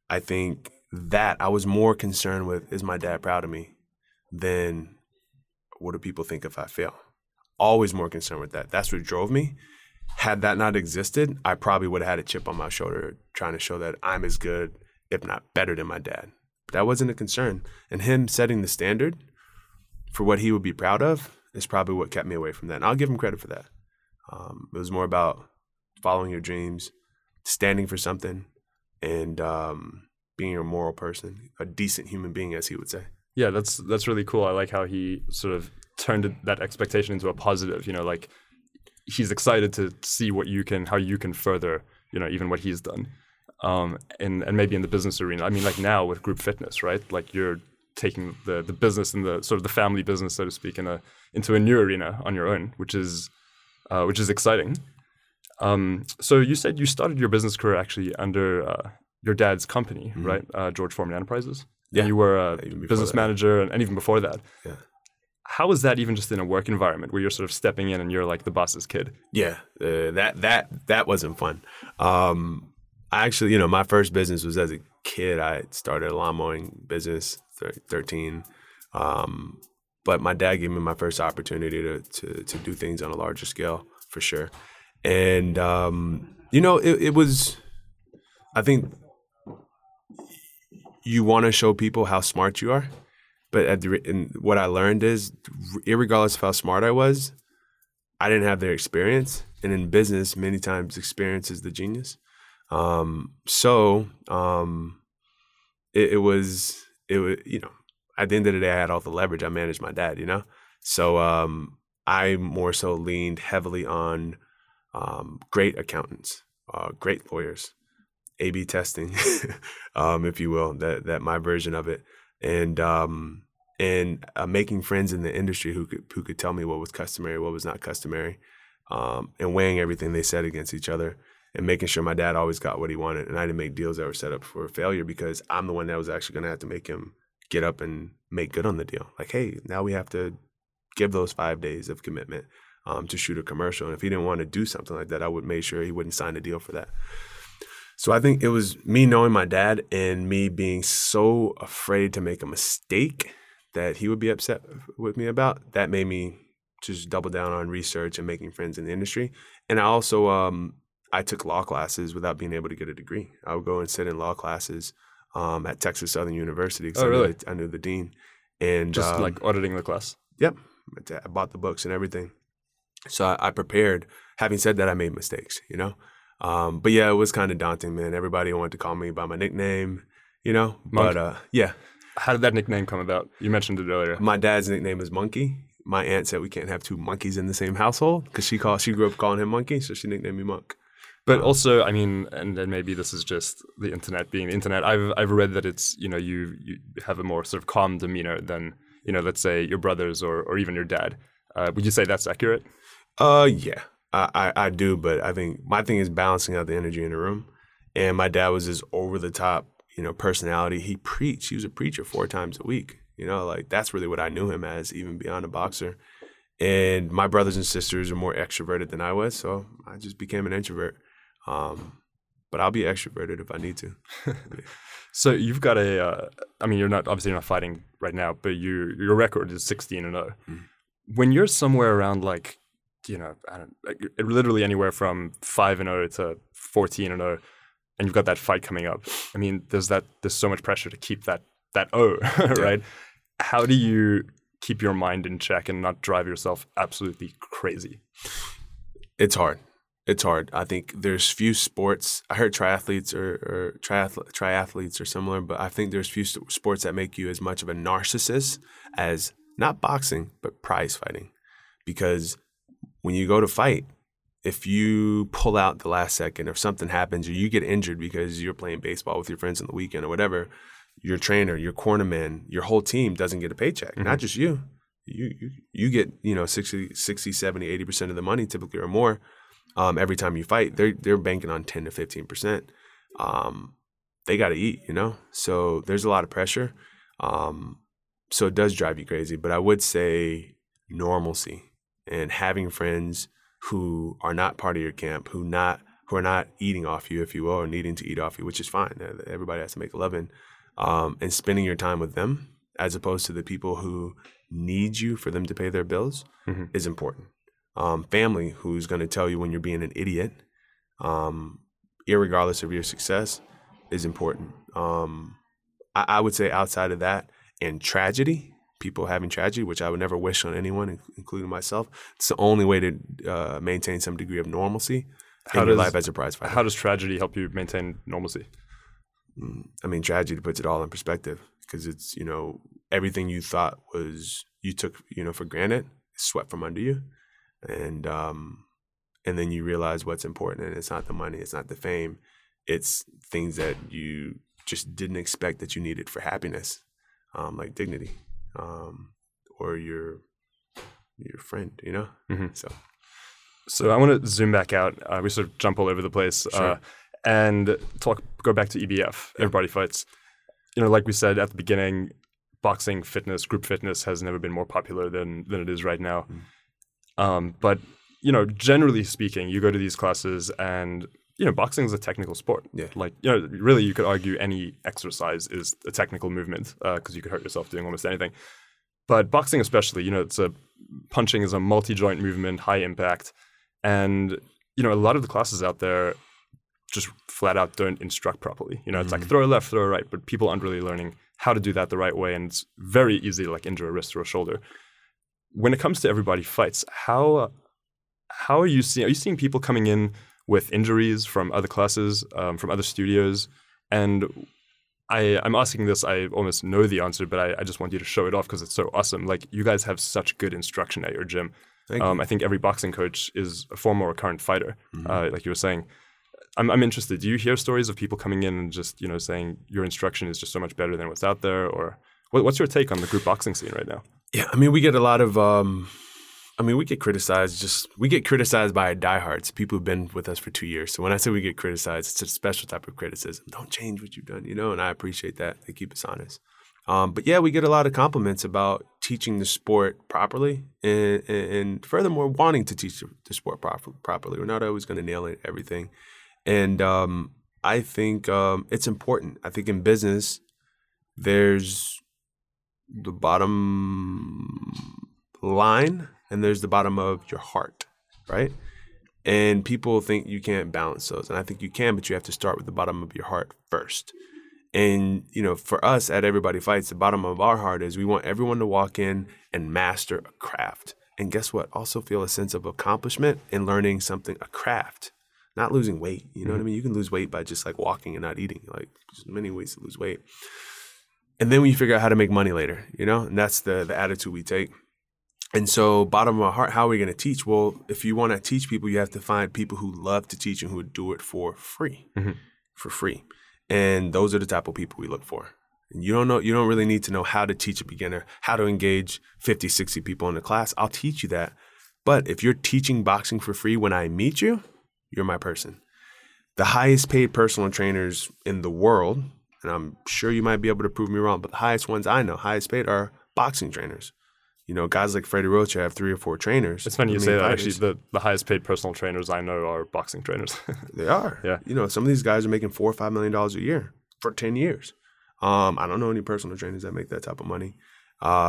I think that I was more concerned with, is my dad proud of me, than what do people think if I fail? Always more concerned with that. That's what drove me. Had that not existed, I probably would have had a chip on my shoulder trying to show that I'm as good, if not better than my dad. But that wasn't a concern. And him setting the standard for what he would be proud of is probably what kept me away from that. And I'll give him credit for that. It was more about following your dreams, standing for something, and being a moral person, a decent human being, as he would say. Yeah, that's really cool. I like how he sort of turned that expectation into a positive, you know, like he's excited to see what you can, how you can further, you know, even what he's done. And maybe in the business arena. I mean, like now with group fitness, right? Like you're taking the business and the sort of the family business, so to speak, into a new arena on your own, which is exciting. So you said you started your business career actually under your dad's company, mm-hmm. right? George Foreman Enterprises. Yeah. And you were a business manager and even before that. Yeah. How is that even just in a work environment where you're sort of stepping in and you're like the boss's kid? Yeah, that wasn't fun. I actually, you know, my first business was as a kid. I started a lawn mowing business, 13. But my dad gave me my first opportunity to do things on a larger scale, for sure. And, you know, it was, I think you want to show people how smart you are. But and what I learned is, irregardless of how smart I was, I didn't have their experience. And in business, many times experience is the genius. It was, you know, at the end of the day, I had all the leverage. I managed my dad, you know? So I more so leaned heavily on great accountants, great lawyers, A/B testing, if you will, that my version of it. And making friends in the industry who could tell me what was customary, what was not customary, and weighing everything they said against each other and making sure my dad always got what he wanted. And I didn't make deals that were set up for failure because I'm the one that was actually going to have to make him get up and make good on the deal. Like, hey, now we have to give those 5 days of commitment to shoot a commercial. And if he didn't want to do something like that, I would make sure he wouldn't sign a deal for that. So I think it was me knowing my dad and me being so afraid to make a mistake that he would be upset with me about. That made me just double down on research and making friends in the industry. And I also, I took law classes without being able to get a degree. I would go and sit in law classes at Texas Southern University. Oh, really? I knew the dean. And just like auditing the class? Yep. I bought the books and everything. So I prepared. Having said that, I made mistakes, you know? But yeah, it was kind of daunting, man. Everybody wanted to call me by my nickname, you know, Monk. But yeah. How did that nickname come about? You mentioned it earlier. My dad's nickname is Monkey. My aunt said we can't have two monkeys in the same household because she grew up calling him Monkey, so she nicknamed me Monk. But also, I mean, and then maybe this is just the internet being the internet. I've read that it's, you know, you have a more sort of calm demeanor than, you know, let's say your brothers or even your dad. Would you say that's accurate? Yeah. I do, but I think my thing is balancing out the energy in the room. And my dad was this over-the-top, you know, personality. He preached. He was a preacher 4 times a week. You know, like that's really what I knew him as, even beyond a boxer. And my brothers and sisters are more extroverted than I was, so I just became an introvert. But I'll be extroverted if I need to. So you've got you're not fighting right now, but your record is 16-0. Mm-hmm. When you're somewhere around like, you know, literally anywhere from 5-0 to 14-0, and you've got that fight coming up. I mean, there's so much pressure to keep that O, right? Yeah. How do you keep your mind in check and not drive yourself absolutely crazy? It's hard. I think there's few sports. I heard triathletes or triathletes are similar, but I think there's few sports that make you as much of a narcissist as not boxing, but prize fighting, because when you go to fight, if you pull out the last second or something happens or you get injured because you're playing baseball with your friends on the weekend or whatever, your trainer, your cornerman, your whole team doesn't get a paycheck, mm-hmm. not just you. You get, you know, 60, 70, 80% of the money typically or more every time you fight. They're banking on 10 to 15%. They got to eat, you know? So there's a lot of pressure. So it does drive you crazy. But I would say normalcy. And having friends who are not part of your camp, who are not eating off you, if you will, or needing to eat off you, which is fine. Everybody has to make a living. And spending your time with them as opposed to the people who need you for them to pay their bills mm-hmm. is important. Family who's going to tell you when you're being an idiot, irregardless of your success, is important. I would say outside of that and tragedy, people having tragedy, which I would never wish on anyone, including myself. It's the only way to maintain some degree of normalcy in your life as a prize fighter. How does tragedy help you maintain normalcy? I mean, tragedy puts it all in perspective, because it's, you know, everything you thought was, you took, you know, for granted, swept from under you. And then you realize what's important, and it's not the money, it's not the fame, it's things that you just didn't expect that you needed for happiness, like dignity, or your friend, you know? Mm-hmm. So I want to zoom back out. We sort of jump all over the place. Sure. And go back to EBF, Everybody Fights. You know, like we said at the beginning, boxing, fitness, group fitness has never been more popular than it is right now. Mm. But, you know, generally speaking, you go to these classes and, you know, boxing is a technical sport. Yeah. Like, you know, really you could argue any exercise is a technical movement, because you could hurt yourself doing almost anything. But boxing especially, you know, punching is a multi-joint movement, high impact. And, you know, a lot of the classes out there just flat out don't instruct properly. You know, it's like throw a left, throw a right, but people aren't really learning how to do that the right way. And it's very easy to like injure a wrist or a shoulder. When it comes to Everybody Fights, how are you seeing people coming in with injuries from other classes, from other studios? And I'm asking this, I almost know the answer, but I just want you to show it off because it's so awesome. Like, you guys have such good instruction at your gym. I think every boxing coach is a former or current fighter, like you were saying. I'm interested. Do you hear stories of people coming in and just, you know, saying your instruction is just so much better than what's out there? Or what's your take on the group boxing scene right now? Yeah, I mean, we get a lot of we get criticized by diehards, people who've been with us for 2 years. So when I say we get criticized, it's a special type of criticism. Don't change what you've done, you know, and I appreciate that. They keep us honest. But yeah, we get a lot of compliments about teaching the sport properly and furthermore, wanting to teach the sport properly. We're not always going to nail it, everything. And I think it's important. I think in business, there's the bottom line and there's the bottom of your heart, right? And people think you can't balance those. And I think you can, but you have to start with the bottom of your heart first. And, you know, for us at Everybody Fights, the bottom of our heart is we want everyone to walk in and master a craft. And guess what? Also feel a sense of accomplishment in learning something, a craft. Not losing weight, you know what I mean? You can lose weight by just like walking and not eating. Like, there's many ways to lose weight. And then we figure out how to make money later, you know? And that's the attitude we take. And so bottom of our heart, how are we going to teach? Well, if you want to teach people, you have to find people who love to teach and who would do it for free, And those are the type of people we look for. And you don't really need to know how to teach a beginner, how to engage 50, 60 people in a class. I'll teach you that. But if you're teaching boxing for free when I meet you, you're my person. The highest paid personal trainers in the world, and I'm sure you might be able to prove me wrong, but the highest ones I know, highest paid, are boxing trainers. You know, guys like Freddie Rocha have 3 or 4 trainers. It's funny you say that. Fighters. Actually, the highest paid personal trainers I know are boxing trainers. They are. Yeah. You know, some of these guys are making $4 or $5 million a year for 10 years. I don't know any personal trainers that make that type of money.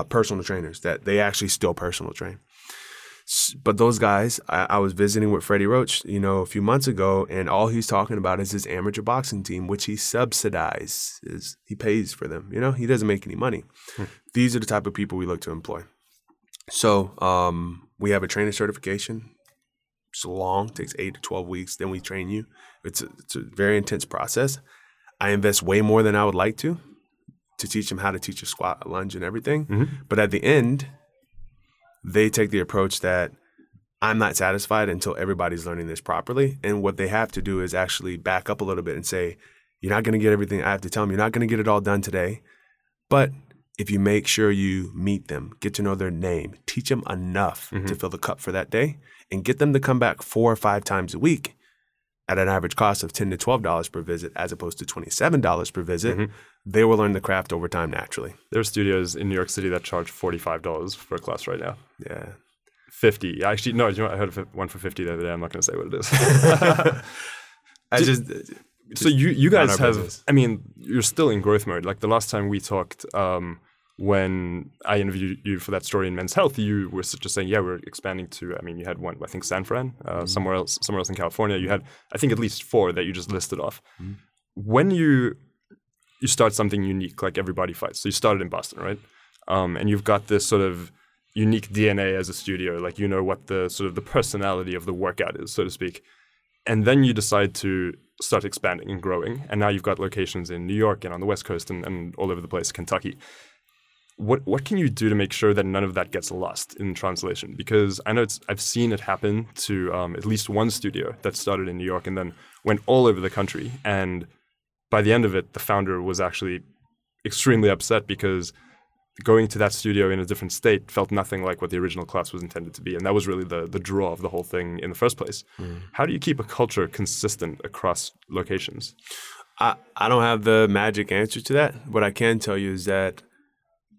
Personal trainers that they actually still personal train. But those guys, I was visiting with Freddie Roach, you know, a few months ago, and all he's talking about is his amateur boxing team, which he subsidizes. He pays for them. You know, he doesn't make any money. These are the type of people we look to employ. So we have a trainer certification. It's long, takes 8 to 12 weeks. Then we train you. It's a very intense process. I invest way more than I would like to teach them how to teach a squat, a lunge, and everything. But at the end, they take the approach that I'm not satisfied until everybody's learning this properly. And what they have to do is actually back up a little bit and say, you're not going to get everything. I have to tell them, you're not going to get it all done today. But if you make sure you meet them, get to know their name, teach them enough to fill the cup for that day, and get them to come back 4 or 5 times a week at an average cost of $10 to $12 per visit as opposed to $27 per visit, they will learn the craft over time naturally. There are studios in New York City that charge $45 for a class right now. Yeah. 50. Actually, no, you know what? I heard of one for 50 the other day. I'm not going to say what it is. So you guys have, business. I mean, you're still in growth mode. Like the last time we talked, when I interviewed you for that story in Men's Health, you were just saying, yeah, we're expanding to, I mean, you had one, I think San Fran, somewhere else in California. You had, I think, at least 4 that you just listed off. When you start something unique, like Everybody Fights, so you started in Boston, right? And you've got this sort of unique DNA as a studio, like you know what the sort of the personality of the workout is, so to speak. And then you decide to start expanding and growing. And now you've got locations in New York and on the West Coast and all over the place, Kentucky. What can you do to make sure that none of that gets lost in translation? Because I know I've seen it happen to at least one studio that started in New York and then went all over the country. And by the end of it, the founder was actually extremely upset because going to that studio in a different state felt nothing like what the original class was intended to be. And that was really the draw of the whole thing in the first place. Mm. How do you keep a culture consistent across locations? I don't have the magic answer to that. What I can tell you is that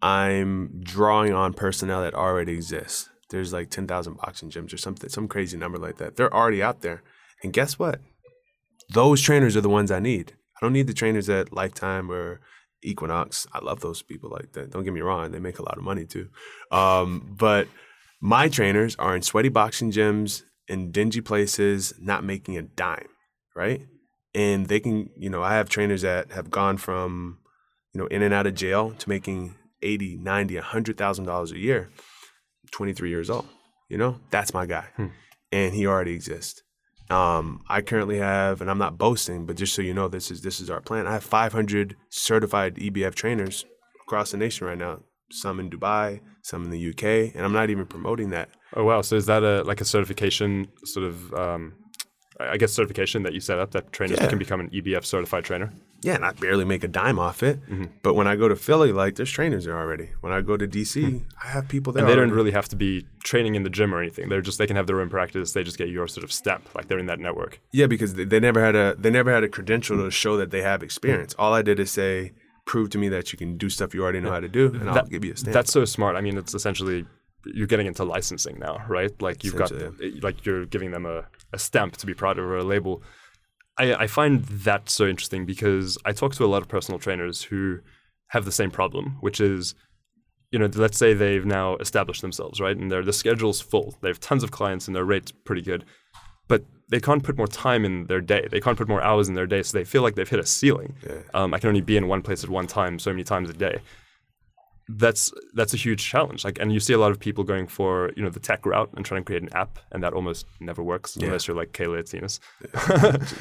I'm drawing on personnel that already exists. There's like 10,000 boxing gyms or something, some crazy number like that. They're already out there. And guess what? Those trainers are the ones I need. I don't need the trainers at Lifetime or Equinox. I love those people like that. Don't get me wrong. They make a lot of money too. But my trainers are in sweaty boxing gyms, in dingy places, not making a dime, right? And they can, you know, I have trainers that have gone from, you know, in and out of jail to making $80,000, $90,000, $100,000 a year, 23 years old. You know, that's my guy. Hmm. And he already exists. I currently have, and I'm not boasting, but just so you know, this is our plan. I have 500 certified EBF trainers across the nation right now, some in Dubai, some in the UK, and I'm not even promoting that. Oh, wow. So is that a certification sort of, certification that you set up that trainers can become an EBF certified trainer? Yeah, and I barely make a dime off it. Mm-hmm. But when I go to Philly, like, there's trainers there already. When I go to DC, I have people there. And they don't really have to be training in the gym or anything. They can have their own practice. They just get your sort of stamp, like they're in that network. Yeah, because they never had a credential to show that they have experience. All I did is say, prove to me that you can do stuff you already know how to do, and I'll give you a stamp. That's so smart. I mean, it's essentially you're getting into licensing now, right? Like you've got, like you're giving them a stamp to be proud of or a label. I find that so interesting because I talk to a lot of personal trainers who have the same problem, which is, you know, let's say they've now established themselves, right? And the schedule's full. They have tons of clients and their rate's pretty good, but they can't put more time in their day. They can't put more hours in their day, so they feel like they've hit a ceiling. Yeah. I can only be in one place at one time so many times a day. That's a huge challenge. Like, and you see a lot of people going for, you know, the tech route and trying to create an app, and that almost never works unless you're like Kayla Atinas.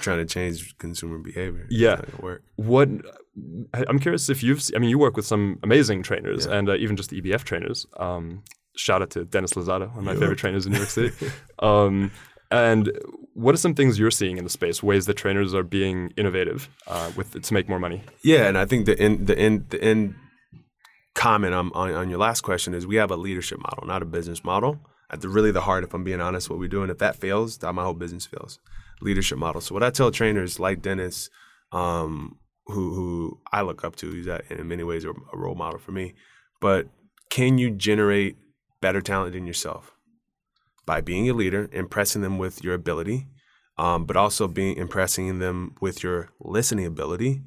Trying to change consumer behavior. Yeah. It's not gonna work. I'm curious if you work with some amazing trainers and even just EBF trainers. Shout out to Dennis Lozada, one of my favorite trainers in New York City. And what are some things you're seeing in the space, ways that trainers are being innovative to make more money? Yeah, and I think the comment on your last question is we have a leadership model, not a business model. At the heart, if I'm being honest, what we do, and if that fails, my whole business fails. Leadership model. So what I tell trainers like Dennis, who I look up to, he's in many ways a role model for me, but can you generate better talent in yourself by being a leader, impressing them with your ability, but also impressing them with your listening ability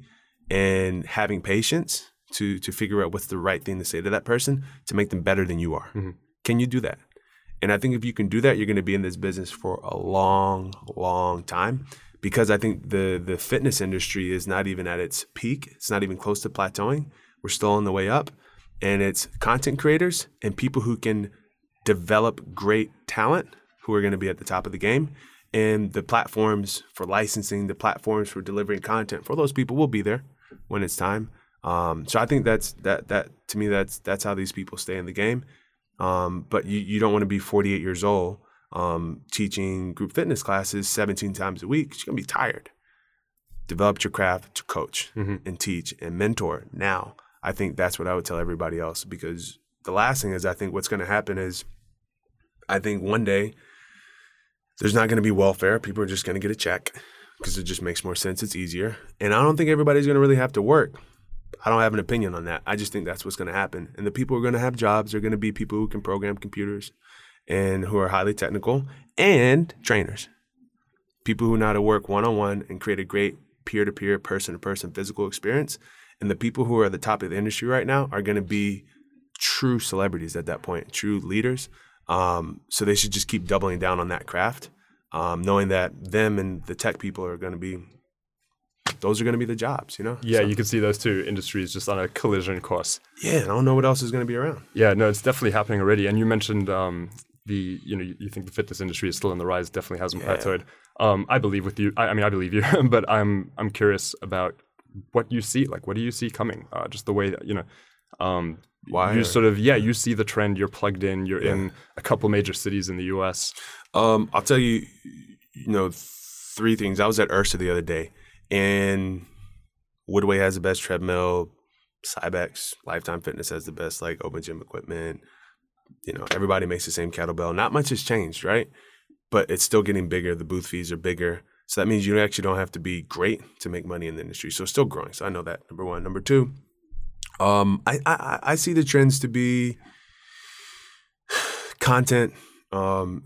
and having patience to figure out what's the right thing to say to that person to make them better than you are. Mm-hmm. Can you do that? And I think if you can do that, you're going to be in this business for a long, long time because I think the fitness industry is not even at its peak. It's not even close to plateauing. We're still on the way up. And it's content creators and people who can develop great talent who are going to be at the top of the game. And the platforms for licensing, the platforms for delivering content for those people will be there when it's time. So I think that's how these people stay in the game. But you don't want to be 48 years old teaching group fitness classes 17 times a week. You're going to be tired. Develop your craft to coach and teach and mentor. Now, I think that's what I would tell everybody else, because the last thing is I think what's going to happen is I think one day there's not going to be welfare. People are just going to get a check because it just makes more sense. It's easier. And I don't think everybody's going to really have to work. I don't have an opinion on that. I just think that's what's going to happen. And the people who are going to have jobs are going to be people who can program computers and who are highly technical and trainers. People who know how to work one-on-one and create a great peer-to-peer, person-to-person physical experience. And the people who are at the top of the industry right now are going to be true celebrities at that point, true leaders. So they should just keep doubling down on that craft, knowing that them and the tech people are going to be those are going to be the jobs, you know? Yeah, so you can see those two industries just on a collision course. Yeah, I don't know what else is going to be around. Yeah, no, it's definitely happening already. And you mentioned you think the fitness industry is still on the rise, definitely hasn't plateaued. I believe with you. I believe you, but I'm curious about what you see. Like, what do you see coming? Just the way that, you know, why you sort of, you see the trend, you're plugged in, you're in a couple major cities in the US. I'll tell you, you know, three things. I was at Ursa the other day, and Woodway has the best treadmill, Cybex, Lifetime Fitness has the best, like, open gym equipment. You know, everybody makes the same kettlebell. Not much has changed, right? But it's still getting bigger. The booth fees are bigger. So that means you actually don't have to be great to make money in the industry. So it's still growing. So I know that, number one. Number two, I see the trends to be content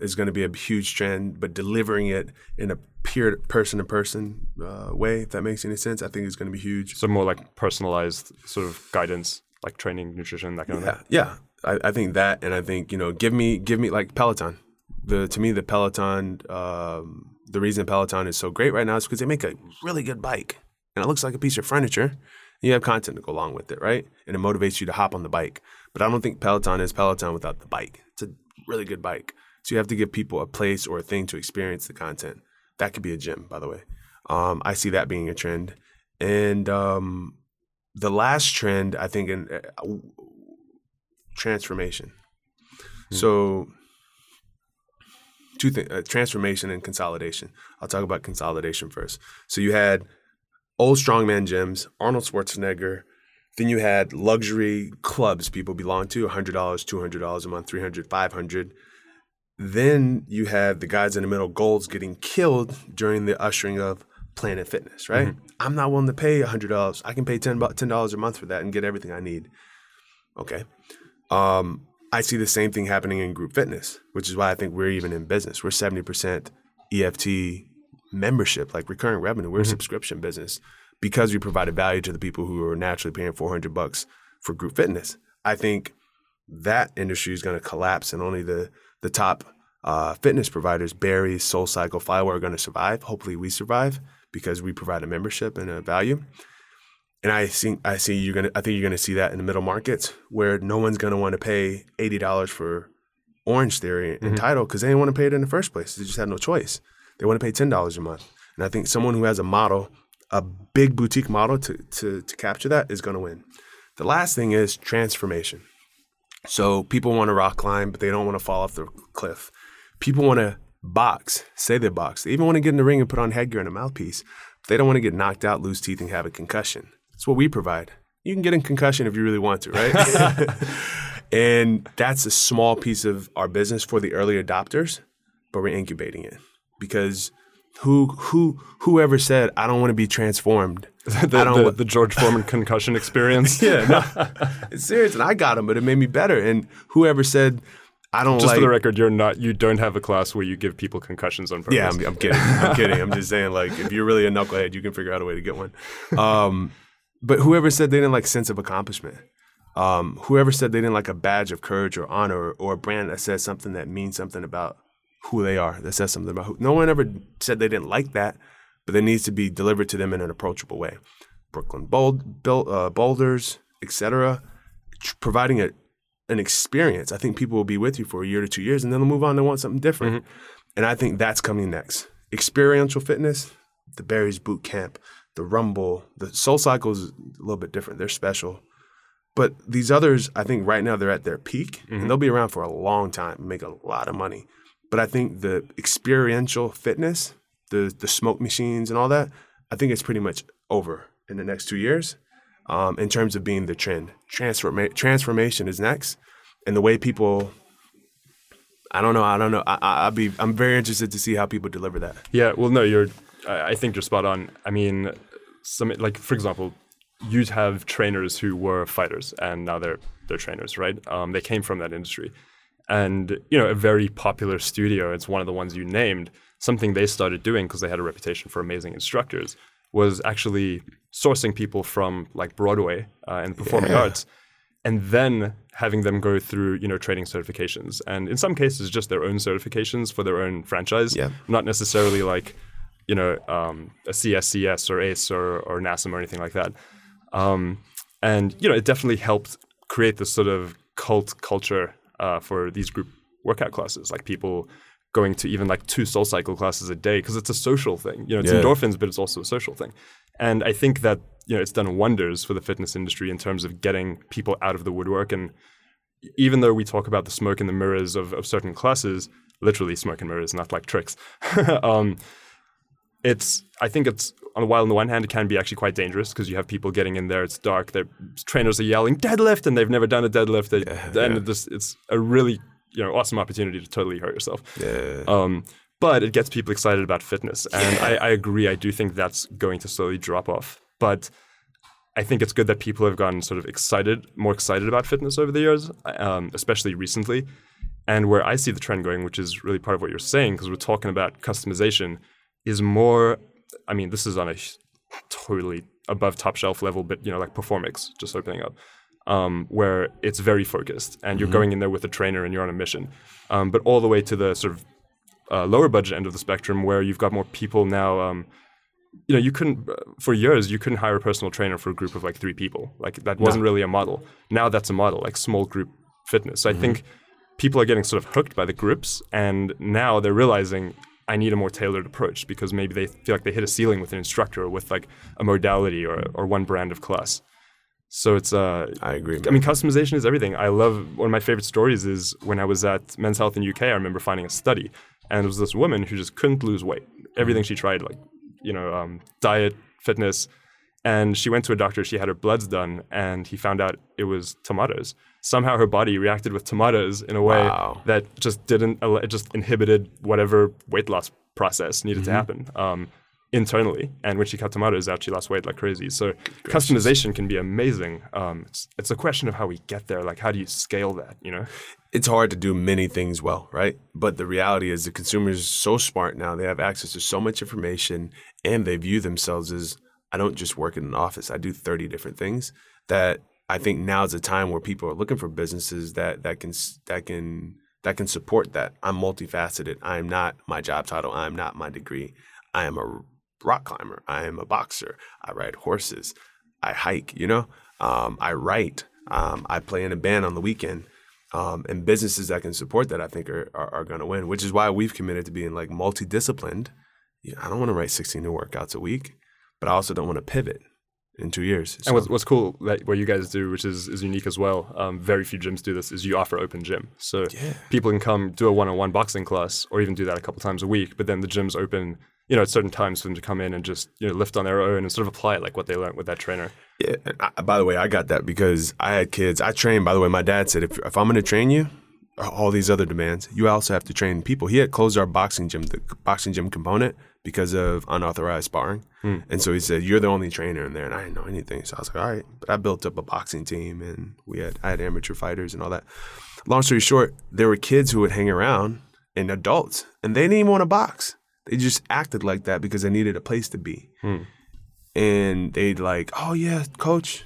is going to be a huge trend, but delivering it in a peer person-to-person way, if that makes any sense, I think is going to be huge. So more like personalized sort of guidance, like training, nutrition, that kind of thing. Yeah, I think that, and I think, you know, give me like Peloton. To me, the Peloton, the reason Peloton is so great right now is because they make a really good bike, and it looks like a piece of furniture. You have content to go along with it, right? And it motivates you to hop on the bike. But I don't think Peloton is Peloton without the bike. It's a really good bike. So you have to give people a place or a thing to experience the content. That could be a gym, by the way. I see that being a trend. And the last trend, I think, in transformation. Mm-hmm. So two things, transformation and consolidation. I'll talk about consolidation first. So you had old strongman gyms, Arnold Schwarzenegger. Then you had luxury clubs people belong to, $100, $200 a month, $300, $500. Then you had the guys in the middle, Gold's, getting killed during the ushering of Planet Fitness, right? Mm-hmm. I'm not willing to pay $100. I can pay $10 a month for that and get everything I need. Okay. I see the same thing happening in group fitness, which is why I think we're even in business. We're 70% EFT membership, like recurring revenue. We're a subscription business because we provided value to the people who are naturally paying $400 for group fitness. I think that industry is going to collapse, and only the top fitness providers, Barry's, SoulCycle, Flywheel, are going to survive. Hopefully we survive because we provide a membership and a value. And I think you're gonna see that in the middle markets, where no one's gonna want to pay $80 for Orange Theory and Tidal because they didn't want to pay it in the first place. They just had no choice. They want to pay $10 a month. And I think someone who has a model, a big boutique model to capture that, is gonna win. The last thing is transformation. So people want to rock climb, but they don't want to fall off the cliff. People want to box, say they box. They even want to get in the ring and put on headgear and a mouthpiece. But they don't want to get knocked out, lose teeth, and have a concussion. That's what we provide. You can get in concussion if you really want to, right? And that's a small piece of our business for the early adopters, but we're incubating it. Because whoever said, I don't want to be transformed. The George Foreman concussion experience. It's serious. And I got him, but it made me better. And whoever said, I don't just like. Just for the record, you don't have a class where you give people concussions on purpose. Yeah, I'm kidding. I'm just saying, like, if you're really a knucklehead, you can figure out a way to get one. But whoever said they didn't like sense of accomplishment, whoever said they didn't like a badge of courage or honor or a brand that says something that means something about who they are, that says something about who. No one ever said they didn't like that, but it needs to be delivered to them in an approachable way. Brooklyn Boulders, et cetera, providing an experience. I think people will be with you for a year to 2 years, and then they'll move on and want something different. And I think that's coming next. Experiential fitness, the Barry's Boot Camp, the Rumble, the SoulCycle is a little bit different. They're special. But these others, I think right now they're at their peak, and they'll be around for a long time and make a lot of money. But I think the experiential fitness, the smoke machines and all that, I think it's pretty much over in the next 2 years in terms of being the trend. Transformation is next. And the way people, I don't know. I'm very interested to see how people deliver that. Yeah, well, no, I think you're spot on. I mean, for example, you'd have trainers who were fighters and now they're trainers, right? They came from that industry. And, you know, a very popular studio, it's one of the ones you named, something they started doing because they had a reputation for amazing instructors, was actually sourcing people from like Broadway and the performing arts, and then having them go through, you know, training certifications. And in some cases, just their own certifications for their own franchise, not necessarily like you know, a CSCS or ACE or NASM or anything like that. And, you know, it definitely helped create this sort of cult culture for these group workout classes, like people going to even like 2 SoulCycle classes a day because it's a social thing. You know, it's endorphins, but it's also a social thing. And I think that, you know, it's done wonders for the fitness industry in terms of getting people out of the woodwork. And even though we talk about the smoke and the mirrors of certain classes, literally smoke and mirrors, not like tricks. While on the one hand, it can be actually quite dangerous because you have people getting in there, it's dark, their trainers are yelling, deadlift, and they've never done a deadlift. It's a really, you know, awesome opportunity to totally hurt yourself. Yeah. But it gets people excited about fitness. And I agree, I do think that's going to slowly drop off. But I think it's good that people have gotten sort of more excited about fitness over the years, especially recently. And where I see the trend going, which is really part of what you're saying, because we're talking about customization, is more, I mean, this is on a totally above top shelf level, but, you know, like Performix just opening up, where it's very focused and you're going in there with a trainer and you're on a mission. But all the way to the sort of lower budget end of the spectrum where you've got more people now. You know, for years, you couldn't hire a personal trainer for a group of like 3 people. Like that wasn't really a model. Now that's a model, like small group fitness. So I think people are getting sort of hooked by the groups, and now they're realizing I need a more tailored approach because maybe they feel like they hit a ceiling with an instructor or with like a modality or one brand of class. So it's I agree. I mean, customization is everything. I love, one of my favorite stories is when I was at Men's Health in UK, I remember finding a study, and it was this woman who just couldn't lose weight. Everything she tried, like, you know, diet, fitness. And she went to a doctor, she had her bloods done, and he found out it was tomatoes. Somehow her body reacted with tomatoes in a way that just it just inhibited whatever weight loss process needed to happen internally. And when she cut tomatoes out, she lost weight like crazy. So customization can be amazing. It's a question of how we get there. Like, how do you scale that, you know? It's hard to do many things well, right? But the reality is the consumer is so smart now. They have access to so much information, and they view themselves as, I don't just work in an office. I do 30 different things. That I think now is a time where people are looking for businesses that can support that. I'm multifaceted. I am not my job title. I am not my degree. I am a rock climber. I am a boxer. I ride horses. I hike. You know, I write. I play in a band on the weekend. And businesses that can support that, I think, are going to win, which is why we've committed to being like multidisciplined. You know, I don't want to write 16 new workouts a week, but I also don't want to pivot in 2 years. So. And what's cool, like what you guys do, which is unique as well, very few gyms do this, is you offer open gym. So people can come do a one-on-one boxing class or even do that a couple times a week, but then the gym's open, you know, at certain times for them to come in and just, you know, lift on their own and sort of apply like what they learned with that trainer. Yeah. And by the way, I got that because I had kids. I trained, by the way, my dad said, if I'm going to train you, all these other demands, you also have to train people. He had closed our boxing gym, the boxing gym component, because of unauthorized sparring. And so he said, you're the only trainer in there. And I didn't know anything. So I was like, all right. But I built up a boxing team, and I had amateur fighters and all that. Long story short, there were kids who would hang around and adults, and they didn't even want to box. They just acted like that because they needed a place to be. And they'd like, oh yeah, coach.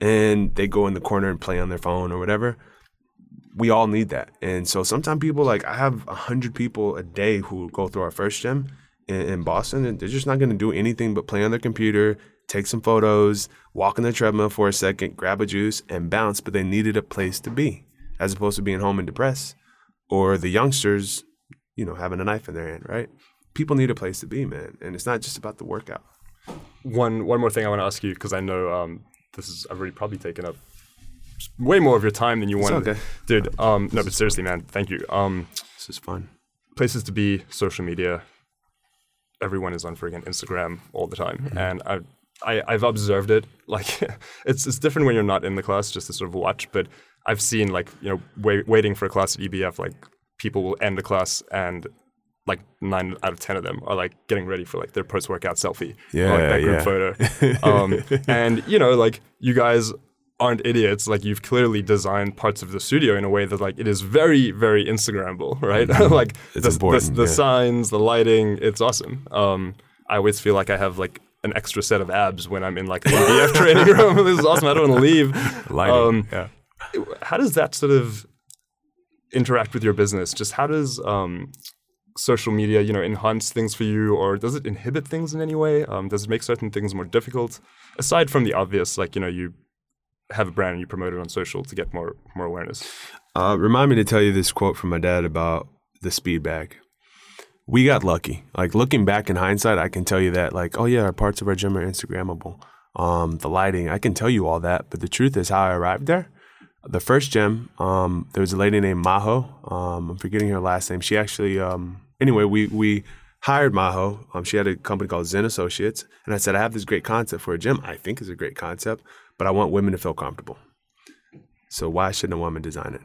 And they go in the corner and play on their phone or whatever. We all need that. And so sometimes people, like, I have 100 people a day who go through our first gym in Boston, and they're just not going to do anything but play on their computer, take some photos, walk on the treadmill for a second, grab a juice, and bounce. But they needed a place to be, as opposed to being home and depressed, or the youngsters, you know, having a knife in their hand, right? People need a place to be, man. And it's not just about the workout. One more thing I want to ask you, because I know I've already probably taken up way more of your time than you wanted. Okay. Dude, no, but seriously, man, thank you. This is fun. Places to be, social media. Everyone is on friggin' Instagram all the time. And I've observed it. Like, it's different when you're not in the class, just to sort of watch. But I've seen, like, you know, waiting for a class at EBF, like, people will end the class and like 9 out of 10 of them are like getting ready for like their post-workout selfie, or like that group photo. And you know, like, you guys aren't idiots. Like, you've clearly designed parts of the studio in a way that, like, it is very, very Instagrammable, right? Like, it's the signs, the lighting, it's awesome. I always feel like I have like an extra set of abs when I'm in like the EDF training room. This is awesome. I don't want to leave. Lighting. How does that sort of interact with your business? Just how does social media, you know, enhance things for you, or does it inhibit things in any way? Does it make certain things more difficult? Aside from the obvious, like, you know, you have a brand and you promote it on social to get more awareness. Remind me to tell you this quote from my dad about the speed bag. We got lucky. Like, looking back in hindsight, I can tell you that, like, oh yeah, our parts of our gym are Instagrammable. The lighting, I can tell you all that, but the truth is how I arrived there. The first gym, there was a lady named Maho. I'm forgetting her last name. She actually, anyway, we hired Maho. She had a company called Zen Associates. And I said, I have this great concept for a gym. I think it's a great concept, but I want women to feel comfortable. So why shouldn't a woman design it?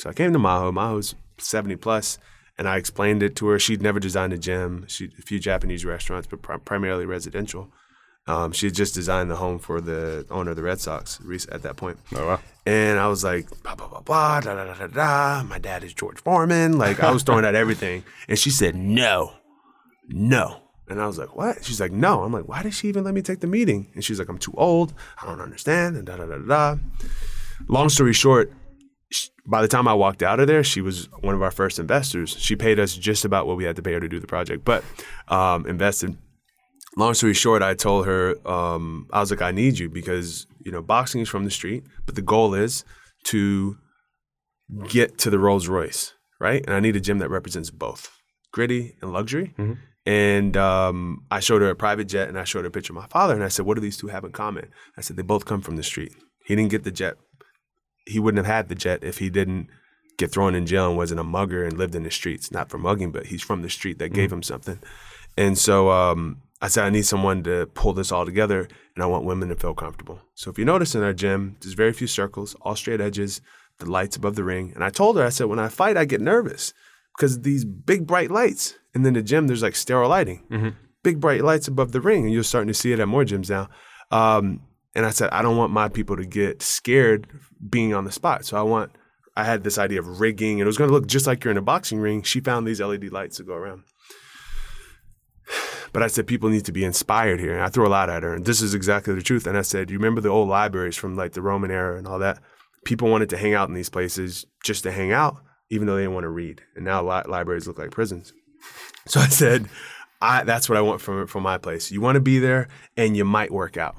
So I came to Maho. Maho's 70 plus. And I explained it to her. She'd never designed a gym. A few Japanese restaurants, but primarily residential. She had just designed the home for the owner of the Red Sox at that point. Oh, wow. And I was like, blah, blah, blah, blah, da, da, da, da, da. My dad is George Foreman. Like, I was throwing out everything. And she said, no. And I was like, what? She's like, no. I'm like, why did she even let me take the meeting? And she's like, I'm too old. I don't understand. And da, da, da, da, da. Long story short, by the time I walked out of there, she was one of our first investors. She paid us just about what we had to pay her to do the project, but invested. Long story short, I told her, I was like, I need you because, you know, boxing is from the street, but the goal is to get to the Rolls Royce, right? And I need a gym that represents both gritty and luxury. Mm-hmm. And I showed her a private jet and I showed her a picture of my father. And I said, what do these two have in common? I said, they both come from the street. He didn't get the jet. He wouldn't have had the jet if he didn't get thrown in jail and wasn't a mugger and lived in the streets, not for mugging, but he's from the street. That gave him something. And so, I said, I need someone to pull this all together, and I want women to feel comfortable. So if you notice in our gym, there's very few circles, all straight edges, the lights above the ring. And I told her, I said, when I fight, I get nervous because of these big, bright lights. And then the gym, there's like sterile lighting, big, bright lights above the ring. And you're starting to see it at more gyms now. And I said, I don't want my people to get scared being on the spot. So I had this idea of rigging, and it was going to look just like you're in a boxing ring. She found these LED lights to go around. But I said, people need to be inspired here. And I threw a lot at her. And this is exactly the truth. And I said, you remember the old libraries from like the Roman era and all that? People wanted to hang out in these places just to hang out, even though they didn't want to read. And now libraries look like prisons. So I said, that's what I want from my place. You want to be there and you might work out.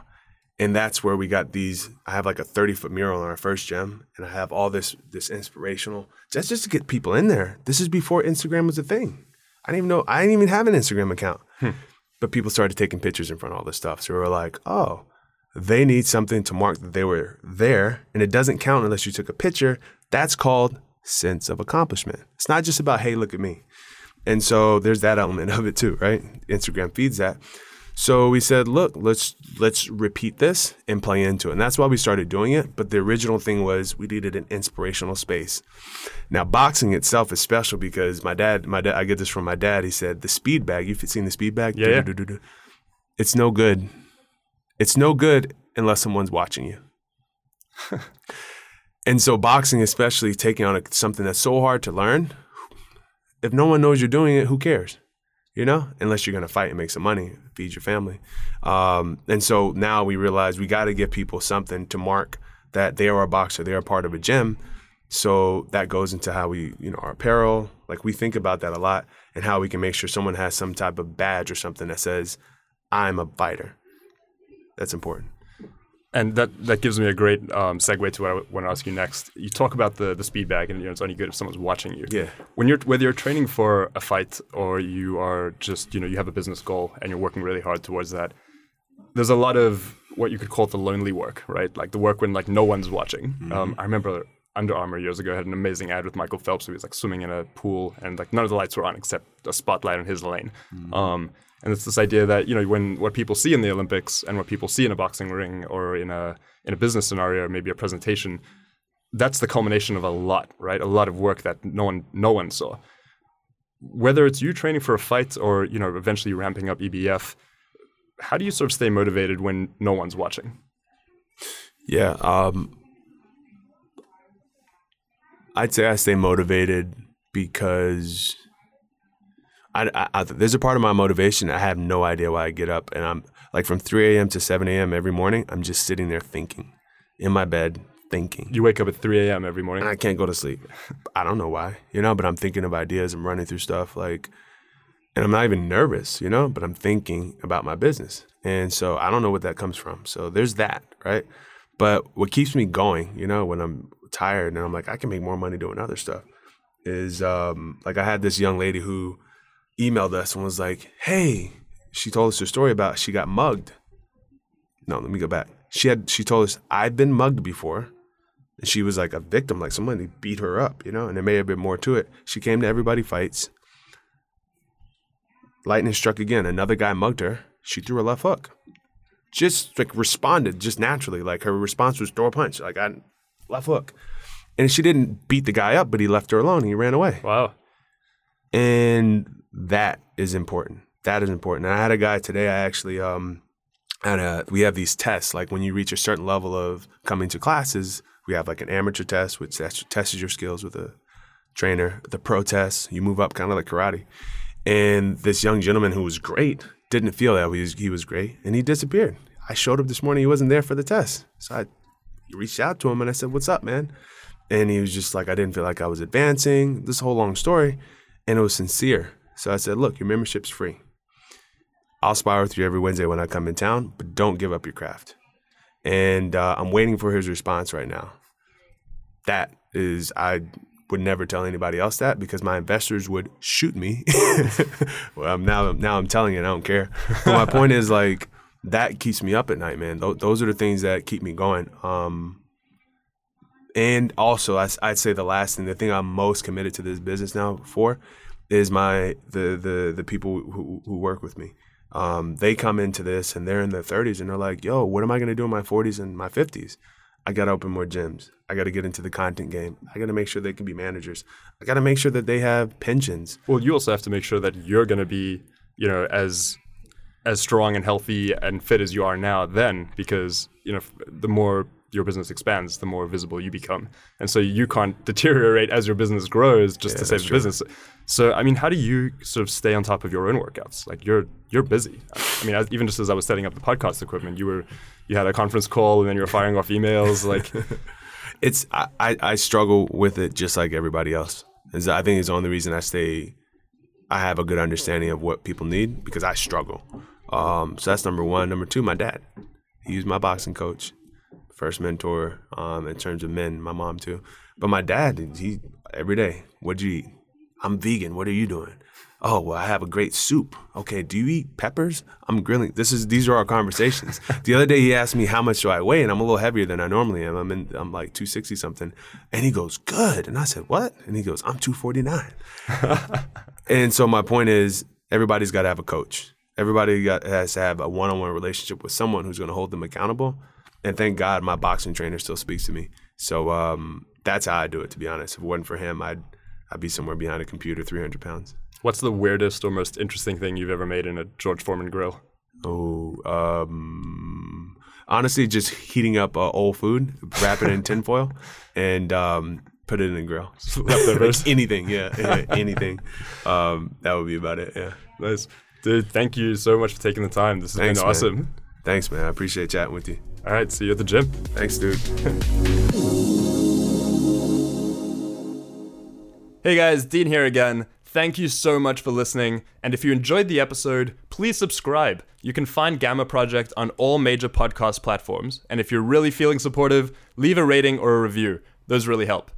And that's where we got these. I have like a 30-foot mural in our first gym. And I have all this inspirational, just to get people in there. This is before Instagram was a thing. I didn't even have an Instagram account. But people started taking pictures in front of all this stuff. So we were like, oh, they need something to mark that they were there. And it doesn't count unless you took a picture. That's called sense of accomplishment. It's not just about, hey, look at me. And so there's that element of it too, right? Instagram feeds that. So we said, look, let's repeat this and play into it. And that's why we started doing it. But the original thing was we needed an inspirational space. Now, boxing itself is special because my dad, I get this from my dad. He said, the speed bag, you've seen the speed bag? Yeah. It's no good. It's no good unless someone's watching you. And so boxing, especially taking on something that's so hard to learn, if no one knows you're doing it, who cares? You know, unless you're going to fight and make some money, feed your family. And so now we realize we got to give people something to mark that they are a boxer, they are part of a gym. So that goes into how we, you know, our apparel, like we think about that a lot and how we can make sure someone has some type of badge or something that says, I'm a fighter. That's important. And that gives me a great segue to what I want to ask you next. You talk about the speed bag, and you know, it's only good if someone's watching you. Yeah. Whether you're training for a fight or you are just, you know, you have a business goal and you're working really hard towards that, there's a lot of what you could call the lonely work, right? Like the work when like no one's watching. Mm-hmm. I remember Under Armour years ago had an amazing ad with Michael Phelps who was like swimming in a pool and like none of the lights were on except a spotlight on his lane. Mm-hmm. And it's this idea that, you know, when what people see in the Olympics and what people see in a boxing ring or in a business scenario, or maybe a presentation, that's the culmination of a lot, right? A lot of work that no one saw. Whether it's you training for a fight or, you know, eventually ramping up EBF, how do you sort of stay motivated when no one's watching? Yeah, I'd say I stay motivated because there's a part of my motivation. I have no idea why I get up, and I'm like from 3 a.m. to 7 a.m. every morning. I'm just sitting there thinking in my bed, thinking. You wake up at 3 a.m. every morning? And I can't go to sleep. I don't know why, but I'm thinking of ideas. I'm running through stuff, and I'm not even nervous, but I'm thinking about my business. And so I don't know what that comes from. So there's that, right? But what keeps me going, when I'm tired and I'm like, I can make more money doing other stuff, is I had this young lady who emailed us and was like, hey, she told us her story about she got mugged. No, let me go back. She told us, I've been mugged before. And she was like a victim, like somebody beat her up, and there may have been more to it. She came to Everybody Fights. Lightning struck again. Another guy mugged her. She threw a left hook. Just responded just naturally. Her response was throw a punch. I left hook. And she didn't beat the guy up, but he left her alone. He ran away. Wow. And that is important. That is important. And I had a guy today, I actually, we have these tests. When you reach a certain level of coming to classes, we have an amateur test, which tests your skills with a trainer. The pro test, you move up kind of like karate. And this young gentleman who was great didn't feel that he was great, and he disappeared. I showed up this morning. He wasn't there for the test. So I reached out to him, and I said, what's up, man? And he was just I didn't feel like I was advancing, this whole long story, and it was sincere. So I said, look, your membership's free. I'll spar with you every Wednesday when I come in town, but don't give up your craft. And I'm waiting for his response right now. That is, I would never tell anybody else that because my investors would shoot me. Well, now I'm telling it, I don't care. But my point is that keeps me up at night, man. Those are the things that keep me going. And also, I'd say the last thing, the thing I'm most committed to this business now for is the people who work with me. They come into this and they're in their 30s and they're like, yo, what am I going to do in my 40s and my 50s? I got to open more gyms. I got to get into the content game. I got to make sure they can be managers. I got to make sure that they have pensions. Well, you also have to make sure that you're going to be, as strong and healthy and fit as you are now then, because, the more your business expands, the more visible you become. And so you can't deteriorate as your business grows just to save the business. So, how do you sort of stay on top of your own workouts? You're busy. Even just as I was setting up the podcast equipment, you had a conference call and then you were firing off emails. I struggle with it just like everybody else. I think it's the only reason I have a good understanding of what people need because I struggle. So that's number one. Number two, my dad. He was my boxing coach. First mentor in terms of men, my mom too. But my dad, every day, what'd you eat? I'm vegan, what are you doing? Oh, well, I have a great soup. Okay, do you eat peppers? I'm grilling. These are our conversations. The other day he asked me how much do I weigh, and I'm a little heavier than I normally am. I'm like 260 something. And he goes, good. And I said, what? And he goes, I'm 249. And so my point is everybody's got to have a coach. Everybody has to have a one-on-one relationship with someone who's going to hold them accountable. And thank God my boxing trainer still speaks to me. So that's how I do it, to be honest. If it wasn't for him, I'd be somewhere behind a computer, 300 pounds. What's the weirdest or most interesting thing you've ever made in a George Foreman grill? Oh, honestly, just heating up old food, wrap it in tinfoil, and put it in the grill. Leftovers. Anything, yeah anything. That would be about it, yeah. Nice. Dude, thank you so much for taking the time. This has been awesome. Man. Thanks, man. I appreciate chatting with you. All right, see you at the gym. Thanks, dude. Hey guys, Dean here again. Thank you so much for listening. And if you enjoyed the episode, please subscribe. You can find Gamma Project on all major podcast platforms. And if you're really feeling supportive, leave a rating or a review. Those really help.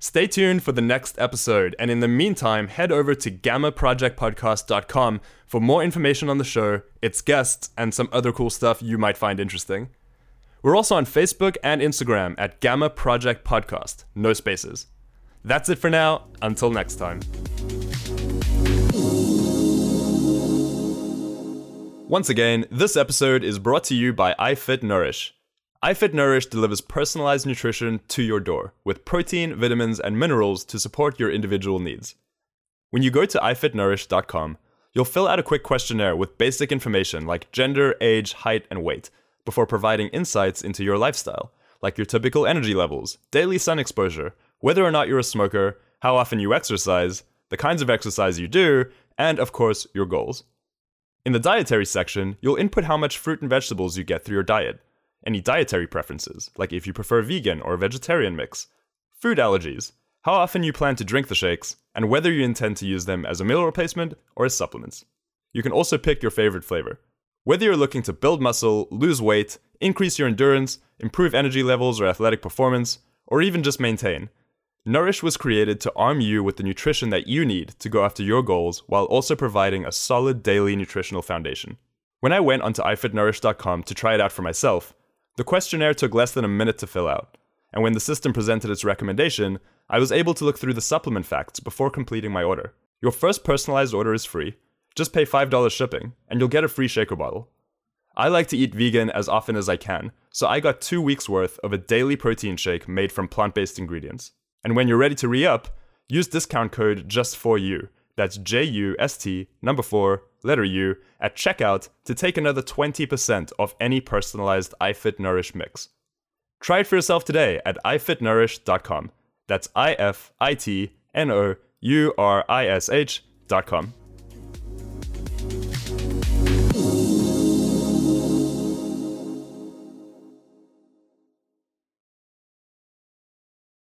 Stay tuned for the next episode. And in the meantime, head over to gammaprojectpodcast.com for more information on the show, its guests, and some other cool stuff you might find interesting. We're also on Facebook and Instagram at Gamma Project Podcast, no spaces. That's it for now. Until next time. Once again, this episode is brought to you by iFit Nourish. iFit Nourish delivers personalized nutrition to your door with protein, vitamins, and minerals to support your individual needs. When you go to ifitnourish.com, you'll fill out a quick questionnaire with basic information like gender, age, height, and weight, before providing insights into your lifestyle, like your typical energy levels, daily sun exposure, whether or not you're a smoker, how often you exercise, the kinds of exercise you do, and of course, your goals. In the dietary section, you'll input how much fruit and vegetables you get through your diet. any dietary preferences, like if you prefer vegan or vegetarian mix, food allergies, how often you plan to drink the shakes, and whether you intend to use them as a meal replacement or as supplements. You can also pick your favorite flavor. Whether you're looking to build muscle, lose weight, increase your endurance, improve energy levels or athletic performance, or even just maintain, Nourish was created to arm you with the nutrition that you need to go after your goals while also providing a solid daily nutritional foundation. When I went onto ifitnourish.com to try it out for myself, the questionnaire took less than a minute to fill out, and when the system presented its recommendation, I was able to look through the supplement facts before completing my order. Your first personalized order is free. Just pay $5 shipping, and you'll get a free shaker bottle. I like to eat vegan as often as I can, so I got 2 weeks worth of a daily protein shake made from plant-based ingredients. And when you're ready to re-up, use discount code JUST4U, that's J-U-S-T, number 4, letter U, at checkout to take another 20% off any personalized iFit Nourish mix. Try it for yourself today at ifitnourish.com. That's ifitnourish.com.